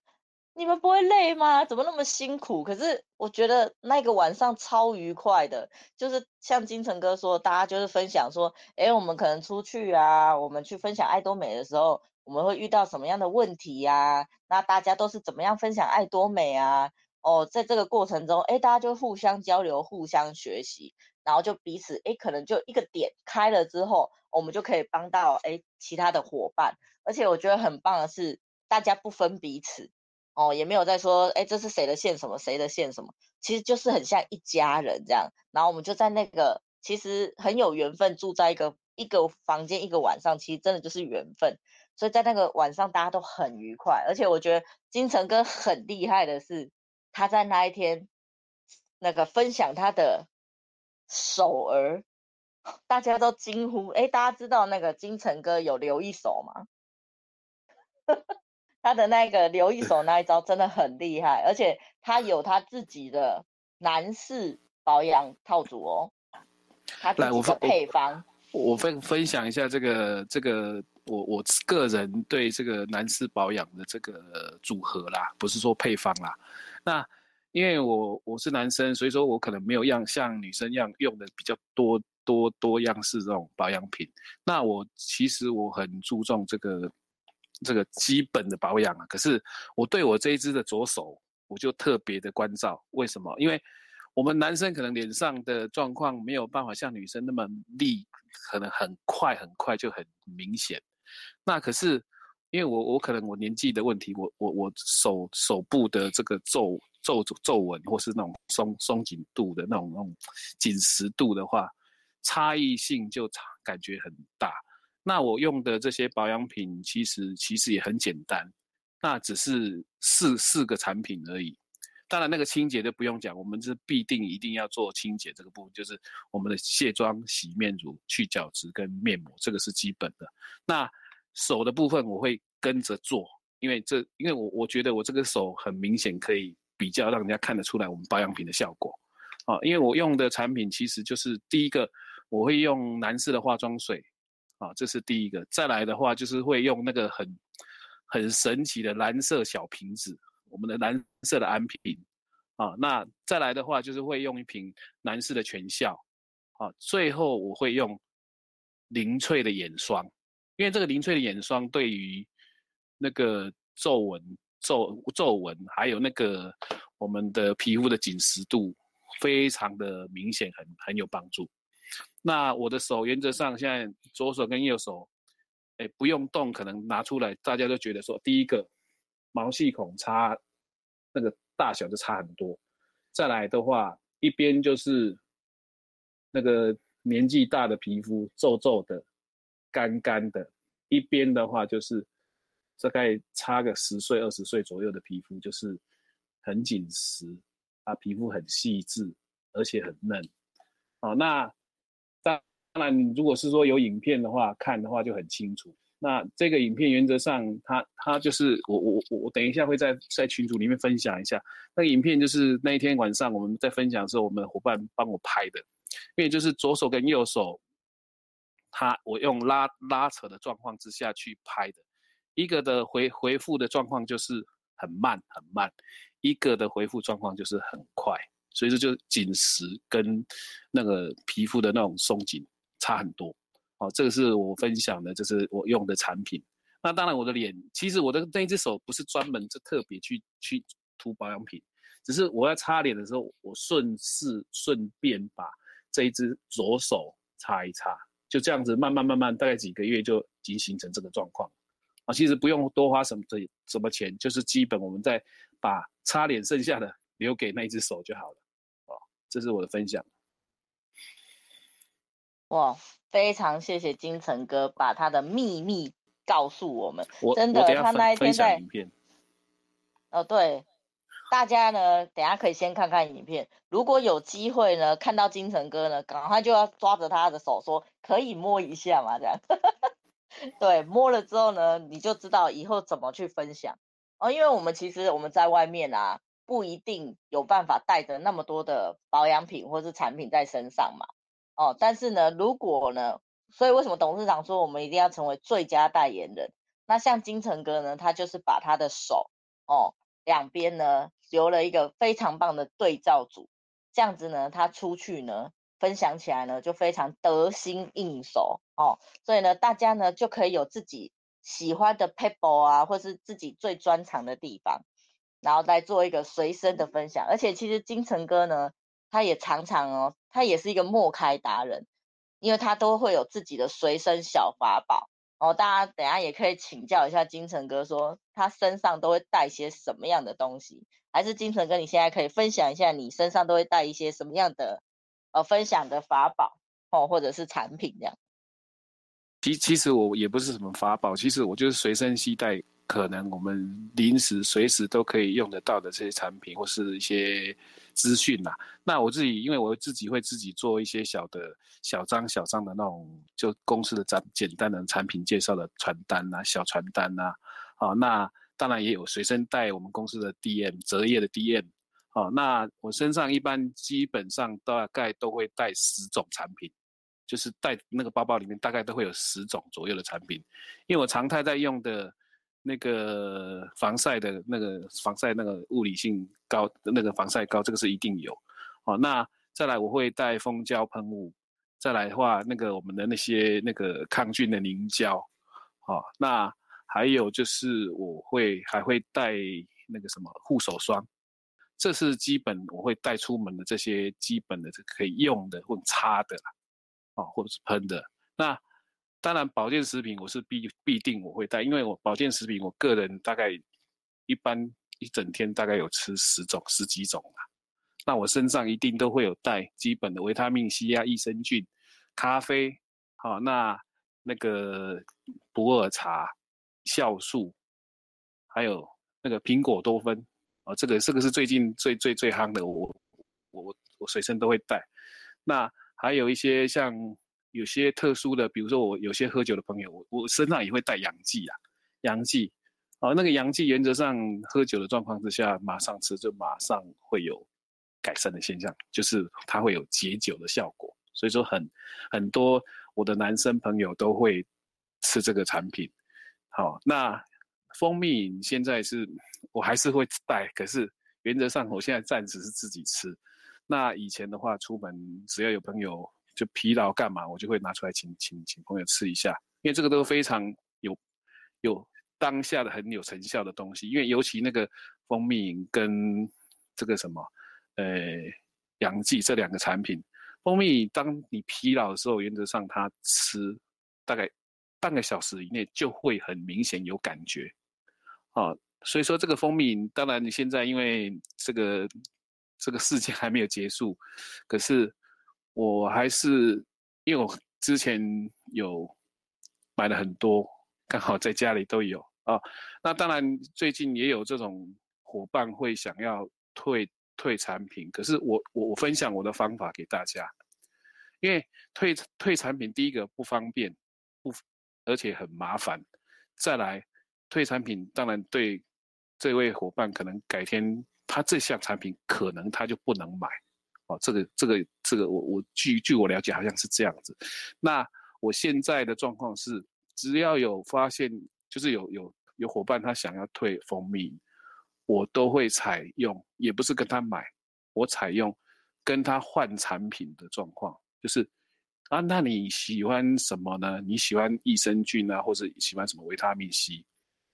你们不会累吗？怎么那么辛苦？可是我觉得那个晚上超愉快的，就是像金城哥说，大家就是分享说，哎，我们可能出去啊，我们去分享爱多美的时候，我们会遇到什么样的问题啊？那大家都是怎么样分享爱多美啊？哦，在这个过程中，哎，大家就互相交流，互相学习。然后就彼此可能就一个点开了之后，我们就可以帮到其他的伙伴。而且我觉得很棒的是，大家不分彼此哦，也没有在说这是谁的线什么，谁的线什么，其实就是很像一家人这样。然后我们就在那个其实很有缘分，住在一个房间一个晚上，其实真的就是缘分。所以在那个晚上大家都很愉快，而且我觉得金城哥很厉害的是，他在那一天那个分享他的手儿，大家都惊呼。大家知道那个金城哥有留一手吗？他的那个留一手那一招真的很厉害，而且他有他自己的男士保养套组哦，他自己的配方。我分享一下这个我个人对这个男士保养的这个组合啦，不是说配方啦。那因为我是男生，所以说我可能没有像女生一样用的比较多样式这种保养品。那其实我很注重这个基本的保养啊。可是我对我这一只的左手，我就特别的关照。为什么？因为我们男生可能脸上的状况没有办法像女生那么利，可能很快就很明显。那可是因为我可能我年纪的问题，我手部的这个皱纹或是那种松紧度的那种紧实度的话，差异性就感觉很大。那我用的这些保养品其实也很简单，那只是四个产品而已。当然那个清洁就不用讲，我们是必定一定要做清洁这个部分，就是我们的卸妆、洗面乳、去角质跟面膜，这个是基本的。那手的部分我会跟着做，因为我觉得我这个手很明显可以比较让人家看得出来我们保养品的效果啊。因为我用的产品其实就是第一个，我会用男士的化妆水啊，这是第一个。再来的话就是会用那个很神奇的蓝色小瓶子，我们的蓝色的安瓶啊。那再来的话就是会用一瓶男士的全效啊。最后我会用零萃的眼霜，因为这个零萃的眼霜对于那个皱纹还有那个我们的皮肤的紧实度非常的明显，很有帮助。那我的手原则上现在左手跟右手不用动，可能拿出来大家都觉得说，第一个毛细孔差那个大小就差很多，再来的话一边就是那个年纪大的皮肤皱的干干的，一边的话就是大概差个10岁20岁左右的皮肤，就是很紧实啊，皮肤很细致，而且很嫩。好，那当然如果是说有影片的话看的话就很清楚。那这个影片原则上它就是我等一下会在群组里面分享一下，那个影片就是那一天晚上我们在分享的时候，我们的伙伴帮我拍的。因为就是左手跟右手，我用拉扯的状况之下去拍的。一个的回复的状况就是很慢，一个的回复状况就是很快，所以这就紧实跟那个皮肤的那种松紧差很多。哦，这个是我分享的，就是我用的产品。那当然我的脸，其实我的那一只手不是专门就特别去涂保养品，只是我要擦脸的时候，我顺便把这一只左手擦一擦，就这样子慢慢，大概几个月就已经形成这个状况。其实不用多花什么钱，就是基本我们再把擦脸剩下的留给那一只手就好了。哦，这是我的分享。哇，非常谢谢金城哥把他的秘密告诉我们。真的，他那一天在。哦，对，大家呢等一下可以先看看影片，如果有机会呢看到金城哥呢，赶快就要抓着他的手说可以摸一下嘛，这样对，摸了之后呢你就知道以后怎么去分享哦，因为我们其实我们在外面啊不一定有办法带着那么多的保养品或是产品在身上嘛哦，但是呢如果呢，所以为什么董事长说我们一定要成为最佳代言人，那像金城哥呢他就是把他的手哦两边呢留了一个非常棒的对照组，这样子呢他出去呢分享起来呢就非常得心应手哦，所以呢大家呢就可以有自己喜欢的 people 啊或是自己最专长的地方，然后来做一个随身的分享。而且其实金城哥呢他也常常哦他也是一个默开达人，因为他都会有自己的随身小法宝哦，大家等一下也可以请教一下金城哥说他身上都会带些什么样的东西，还是金城哥你现在可以分享一下你身上都会带一些什么样的分享的法宝哦，或者是产品这样。其实我也不是什么法宝，其实我就是随身携带可能我们临时随时都可以用得到的这些产品或是一些资讯啦。那我自己因为我自己会自己做一些小的小张的那种就公司的简单的产品介绍的传单啊小传单啊哦，那当然也有随身带我们公司的 DM 折页的 DM 哦，那我身上一般基本上大概都会带10种产品，就是带那个包包里面大概都会有10种左右的产品，因为我常态在用的那个防晒那个物理性膏那个防晒膏这个是一定有哦，那再来我会带蜂胶喷雾，再来的话那个我们的那些那个抗菌的凝胶哦，那还有就是我会还会带那个什么护手霜，这是基本我会带出门的这些基本的可以用的或者擦的啦或者是喷的。那当然保健食品我是必定我会带，因为我保健食品我个人大概一般一整天大概有吃10几种啦，那我身上一定都会有带基本的维他命 C 啊益生菌咖啡好，那个普洱茶酵素还有那个苹果多酚哦，这个是最近最夯的，我随身都会带。那还有一些像有些特殊的，比如说我有些喝酒的朋友，我身上也会带洋剂啊，洋剂哦，那个洋剂原则上喝酒的状况之下，马上吃就马上会有改善的现象，就是它会有解酒的效果，所以说很多我的男生朋友都会吃这个产品。好，那蜂蜜饮现在是我还是会带，可是原则上我现在暂时是自己吃。那以前的话，出门只要有朋友就疲劳干嘛，我就会拿出来请朋友吃一下，因为这个都非常有当下的很有成效的东西，因为尤其那个蜂蜜饮跟这个什么洋剂这2个产品，蜂蜜当你疲劳的时候，原则上它吃大概半个小时以内就会很明显有感觉哦，所以说这个蜂蜜饮当然现在因为这个事件还没有结束，可是我还是因为我之前有买了很多，刚好在家里都有哦。那当然最近也有这种伙伴会想要退产品，可是我分享我的方法给大家，因为退产品第一个不方便，而且很麻烦，再来退产品当然对这位伙伴可能改天他这项产品可能他就不能买哦，这个我据我了解好像是这样子。那我现在的状况是，只要有发现就是有伙伴他想要退蜂蜜，我都会采用，也不是跟他买，我采用跟他换产品的状况，就是啊，那你喜欢什么呢？你喜欢益生菌啊，或者喜欢什么维他命 C？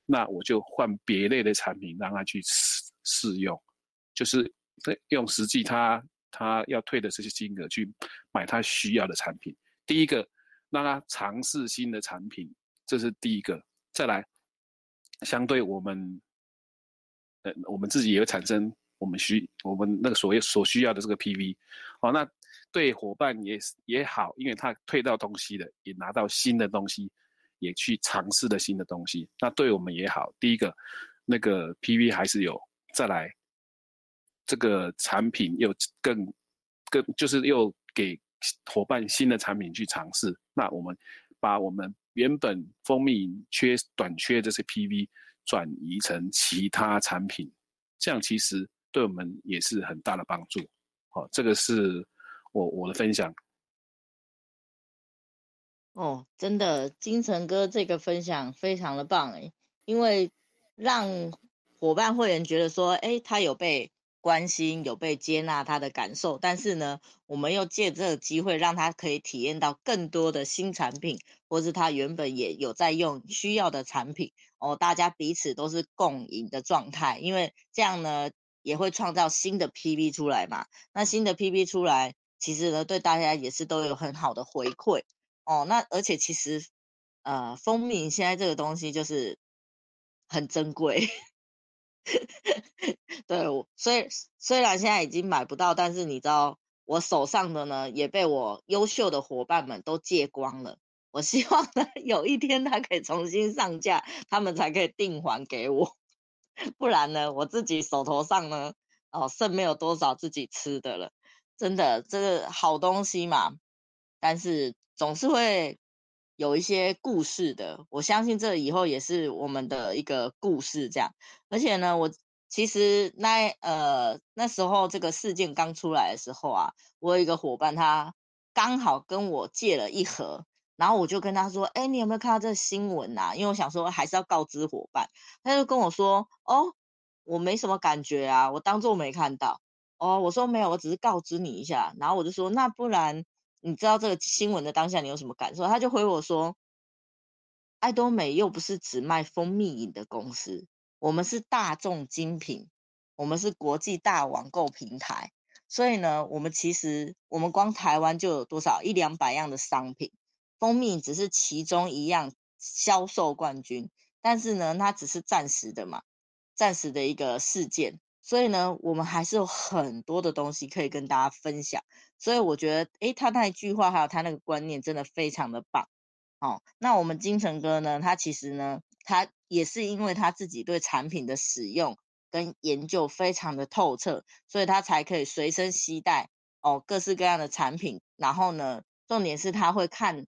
那我就换别类的产品让他去试用，就是用实际他要退的这些金额去买他需要的产品。第一个，让他尝试新的产品，这是第一个。再来，相对我们自己也会产生我们那个所需要的这个 PV。好，那对伙伴也好，因为他退到东西了，也拿到新的东西，也去尝试了新的东西，那对我们也好。第一个，那个 PV 还是有。再来，这个产品又更就是又给伙伴新的产品去尝试。那我们把我们原本蜂蜜短缺这些 PV 转移成其他产品，这样其实对我们也是很大的帮助。好，这个是我的分享。哦，真的，金城哥这个分享非常的棒哎，因为让伙伴会员觉得说，哎，他有被关心，有被接纳他的感受，但是呢，我们又借这个机会让他可以体验到更多的新产品，或是他原本也有在用需要的产品哦，大家彼此都是共赢的状态，因为这样呢也会创造新的 PV 出来嘛，那新的 PV 出来，其实呢对大家也是都有很好的回馈。哦，那而且其实，蜂蜜现在这个东西就是很珍贵，对，虽然现在已经买不到，但是你知道我手上的呢也被我优秀的伙伴们都借光了。我希望呢有一天它可以重新上架，他们才可以定还给我，不然呢我自己手头上呢哦剩没有多少自己吃的了。真的，这个好东西嘛，但是总是会有一些故事的，我相信这以后也是我们的一个故事这样。而且呢，我其实那时候这个事件刚出来的时候啊，我有一个伙伴，他刚好跟我借了一盒，然后我就跟他说：“哎，你有没有看到这新闻啊？”因为我想说还是要告知伙伴，他就跟我说：“哦，我没什么感觉啊，我当作没看到。”哦，我说没有，我只是告知你一下。然后我就说：“那不然。”你知道这个新闻的当下你有什么感受？他就回我说，爱多美又不是只卖蜂蜜饮的公司，我们是大众精品，我们是国际大网购平台，所以呢我们光台湾就有多少100-200样的商品，蜂蜜只是其中一样销售冠军，但是呢它只是暂时的一个事件，所以呢我们还是有很多的东西可以跟大家分享。所以我觉得他那一句话还有他那个观念真的非常的棒。哦，那我们金城哥呢，他其实呢他也是因为他自己对产品的使用跟研究非常的透彻，所以他才可以随身携带哦各式各样的产品，然后呢重点是他会看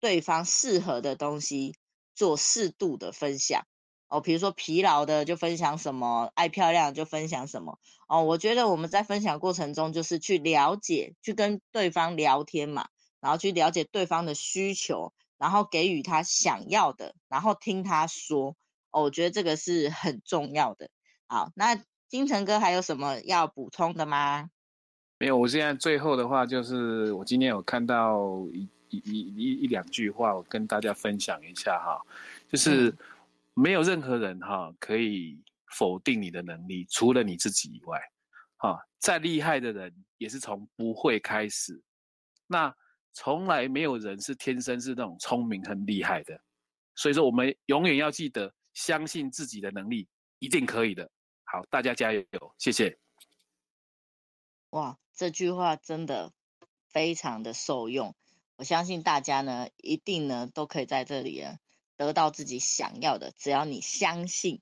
对方适合的东西做适度的分享。哦，比如说疲劳的就分享什么，爱漂亮就分享什么。哦，我觉得我们在分享过程中就是去了解，去跟对方聊天嘛，然后去了解对方的需求，然后给予他想要的，然后听他说。哦，我觉得这个是很重要的。好，那金城哥还有什么要补充的吗？没有，我现在最后的话就是我今天有看到一两句话，我跟大家分享一下哈，就是。没有任何人可以否定你的能力，除了你自己以外。再厉害的人也是从不会开始。那从来没有人是天生是那种聪明很厉害的。所以说我们永远要记得相信自己的能力，一定可以的。好，大家加油，谢谢。哇，这句话真的非常的受用。我相信大家呢一定呢都可以在这里呢得到自己想要的，只要你相信，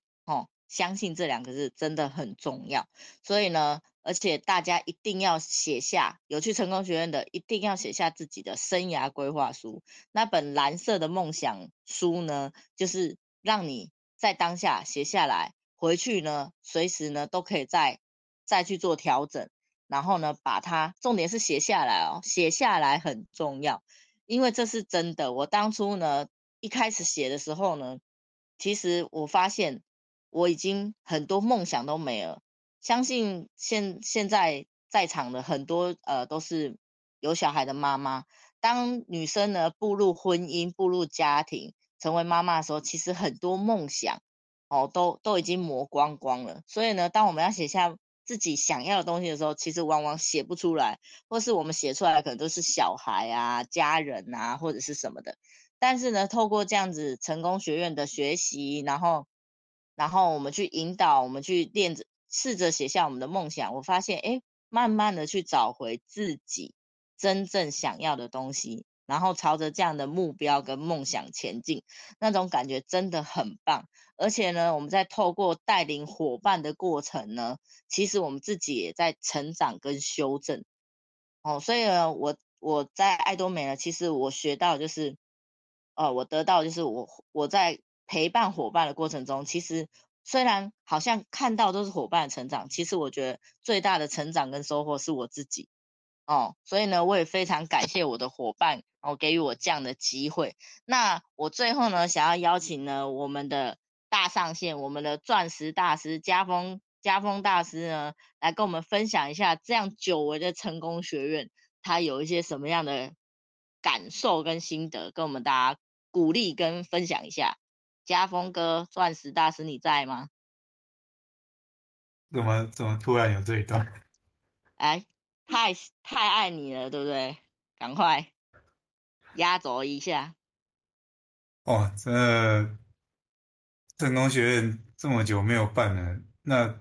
相信这两个字真的很重要。所以呢，而且大家一定要写下，有去成功学院的一定要写下自己的生涯规划书。那本蓝色的梦想书呢，就是让你在当下写下来，回去呢，随时呢都可以再去做调整。然后呢，把它，重点是写下来哦，写下来很重要，因为这是真的。我当初呢。一开始写的时候呢，其实我发现我已经很多梦想都没了。相信现在在场的很多都是有小孩的妈妈。当女生呢步入婚姻、步入家庭、成为妈妈的时候，其实很多梦想都已经磨光光了。所以呢，当我们要写下自己想要的东西的时候，其实往往写不出来，或是我们写出来可能都是小孩啊、家人啊，或者是什么的。但是呢，透过这样子成功学院的学习，然后我们去引导，我们去练着，试着写下我们的梦想，我发现，慢慢的去找回自己真正想要的东西。然后朝着这样的目标跟梦想前进，那种感觉真的很棒。而且呢，我们在透过带领伙伴的过程呢，其实我们自己也在成长跟修正。所以呢，我在爱多美呢，其实我学到就是，我得到就是我在陪伴伙伴的过程中，其实虽然好像看到都是伙伴的成长，其实我觉得最大的成长跟收获是我自己。所以呢，我也非常感谢我的伙伴给予我这样的机会。那我最后呢，想要邀请呢我们的大上线，我们的钻石大师家峰大师呢，来跟我们分享一下这样久违的成功学院，他有一些什么样的感受跟心得，跟我们大家鼓励跟分享一下。家峰哥，钻石大师你在吗？怎么突然有这一段？哎，太爱你了，对不对？赶快压轴一下。这成功学院这么久没有办了，那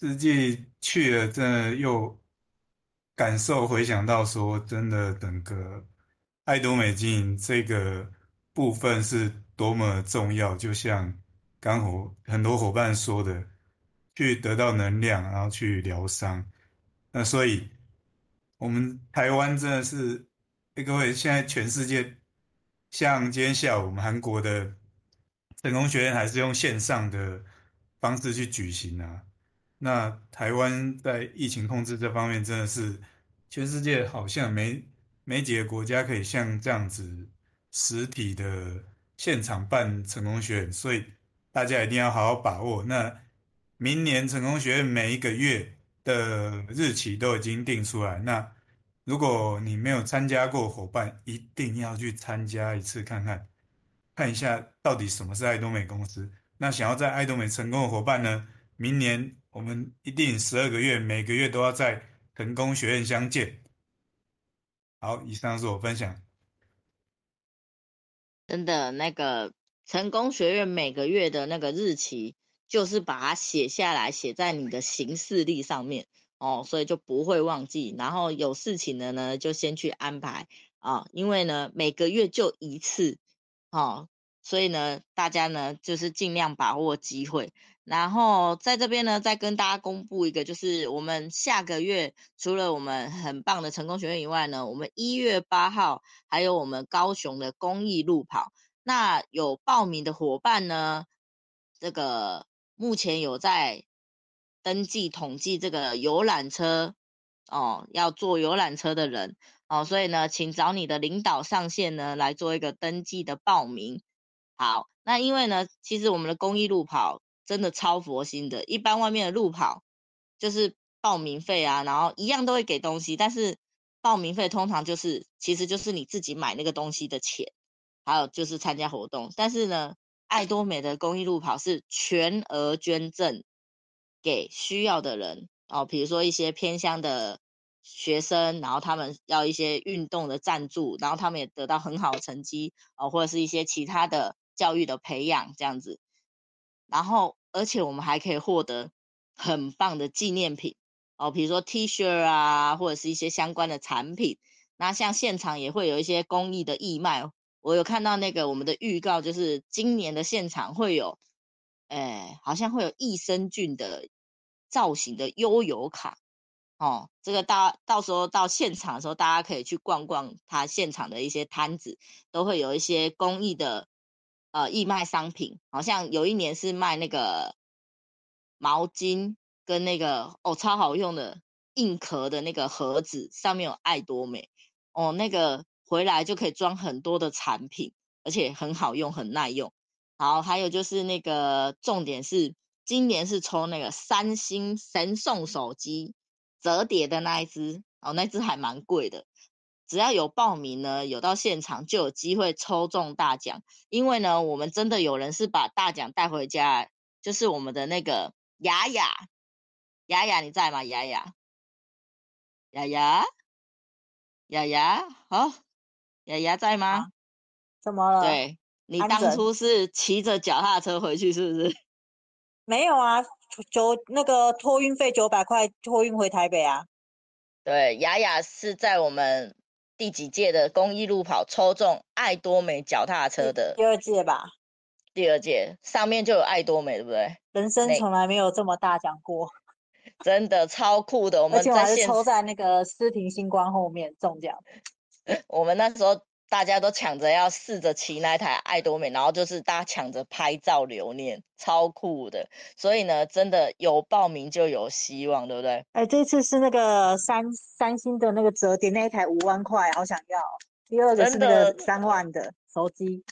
实际去了，真的又感受回想到说，真的整个爱多美经营这个部分是多么重要。就像刚很多伙伴说的，去得到能量，然后去疗伤。那所以我们台湾真的是，各位，现在全世界，像今天下午我们韩国的成功学院还是用线上的方式去举行啊。那台湾在疫情控制这方面真的是全世界好像没几个国家可以像这样子实体的现场办成功学院，所以大家一定要好好把握。那明年成功学院每一个月的日期都已经定出来，那如果你没有参加过，伙伴一定要去参加一次，看一下到底什么是爱多美公司。那想要在爱多美成功的伙伴呢，明年我们一定12个月，每个月都要在成功学院相见。好，以上是我分享。真的，那个成功学院每个月的那个日期，就是把它写下来，写在你的行事历上面。所以就不会忘记，然后有事情的呢就先去安排因为呢每个月就一次所以呢大家呢就是尽量把握机会。然后在这边呢再跟大家公布一个，就是我们下个月除了我们很棒的成功学院以外呢，我们1月8号还有我们高雄的公益路跑，那有报名的伙伴呢，这个目前有在登记统计这个游览车要坐游览车的人所以呢请找你的领导上线呢来做一个登记的报名。好，那因为呢其实我们的公益路跑真的超佛心的，一般外面的路跑就是报名费啊，然后一样都会给东西，但是报名费通常其实就是你自己买那个东西的钱，还有就是参加活动。但是呢爱多美的公益路跑是全额捐赠给需要的人比如说一些偏乡的学生，然后他们要一些运动的赞助，然后他们也得到很好的成绩或者是一些其他的教育的培养这样子。然后而且我们还可以获得很棒的纪念品比如说 T 恤啊，或者是一些相关的产品。那像现场也会有一些公益的义卖，我有看到那个我们的预告，就是今年的现场会有好像会有益生菌的造型的悠游卡这个到时候到现场的时候，大家可以去逛逛他现场的一些摊子，都会有一些公益的义卖商品。好像有一年是卖那个毛巾跟那个超好用的硬壳的那个盒子，上面有爱多美那个回来就可以装很多的产品，而且很好用很耐用。好，还有就是那个重点是今年是抽那个三星神送手机折叠的那一只那只还蛮贵的。只要有报名呢，有到现场就有机会抽中大奖，因为呢我们真的有人是把大奖带回家，就是我们的那个雅雅，你在吗？雅雅雅雅在吗？怎么了？对，你当初是骑着脚踏车回去是不是？没有啊，那个托运费900块，托运回台北啊。对，雅雅是在我们第几届的公益路跑抽中爱多美脚踏车的第二届吧，第二届上面就有爱多美，对不对？人生从来没有这么大奖过，真的超酷的。我们在而且我还是抽在那个思婷星光后面中奖。我们那时候大家都抢着要试着骑那台爱多美，然后就是大家抢着拍照留念，超酷的。所以呢真的有报名就有希望，对不对？哎，这次是那个三星的那个折叠那一台5万块，好想要。第二个是那个3万的手机，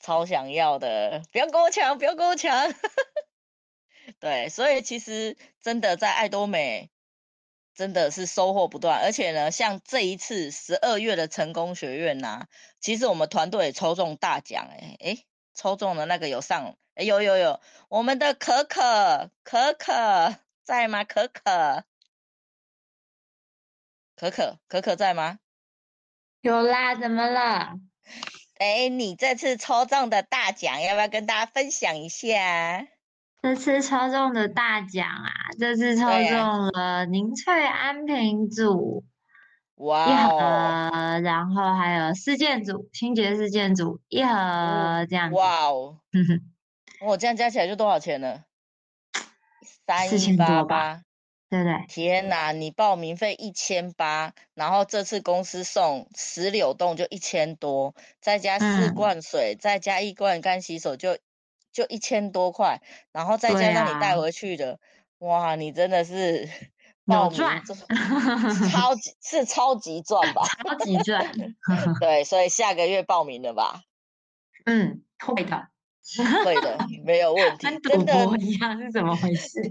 超想要的。不要跟我抢，不要跟我抢。对，所以其实真的在爱多美真的是收获不断。而且呢像这一次12月的成功学院啊，其实我们团队也抽中大奖。抽中的那个有上有我们的可可在吗？可可在吗？有啦，怎么了？你这次抽中的大奖要不要跟大家分享一下？这次抽中的大奖啊，这次抽中了宁翠安平组，哇、wow ，然后还有事件组，清洁事件组一盒这样子。哇哦，我这样加起来就多少钱了？3188，对对。天哪，你报名费1800，然后这次公司送10柳冻就1000多，再加4罐水，再加1罐干洗手就1000多块，然后再加上你带回去的、哇，你真的是有赚，超级是超级赚吧？超级赚，对，所以下个月报名了吧？嗯，会的，会的，没有问题。跟赌博一样是怎么回事？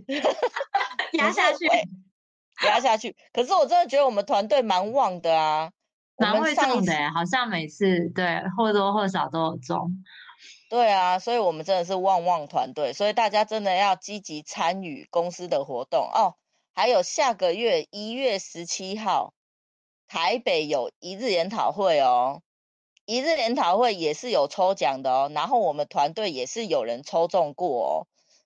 压下去，压下去。可是我真的觉得我们团队蛮旺的啊，蛮会中的、好像每次对或多或少都有中。对啊，所以我们真的是旺旺团队，所以大家真的要积极参与公司的活动哦。还有下个月1月17号台北有一日研讨会哦，一日研讨会也是有抽奖的哦，然后我们团队也是有人抽中过哦，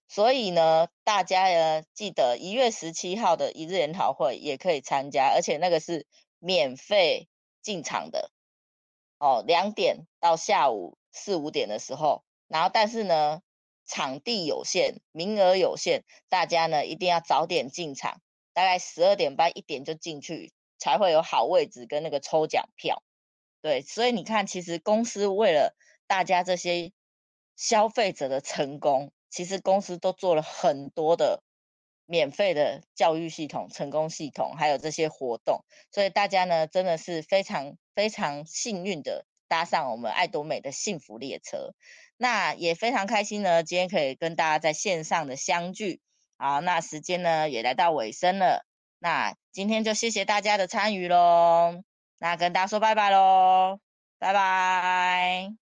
所以呢大家记得1月17号的一日研讨会也可以参加，而且那个是免费进场的哦，2点到下午4、5点的时候，然后但是呢场地有限，名额有限，大家呢一定要早点进场，大概12点半1点就进去，才会有好位置跟那个抽奖票。对，所以你看其实公司为了大家这些消费者的成功，其实公司都做了很多的免费的教育系统、成功系统，还有这些活动，所以大家呢真的是非常非常幸运的搭上我们爱多美的幸福列车。那也非常开心呢今天可以跟大家在线上的相聚。好，那时间呢也来到尾声了，那今天就谢谢大家的参与咯，那跟大家说拜拜咯，拜拜。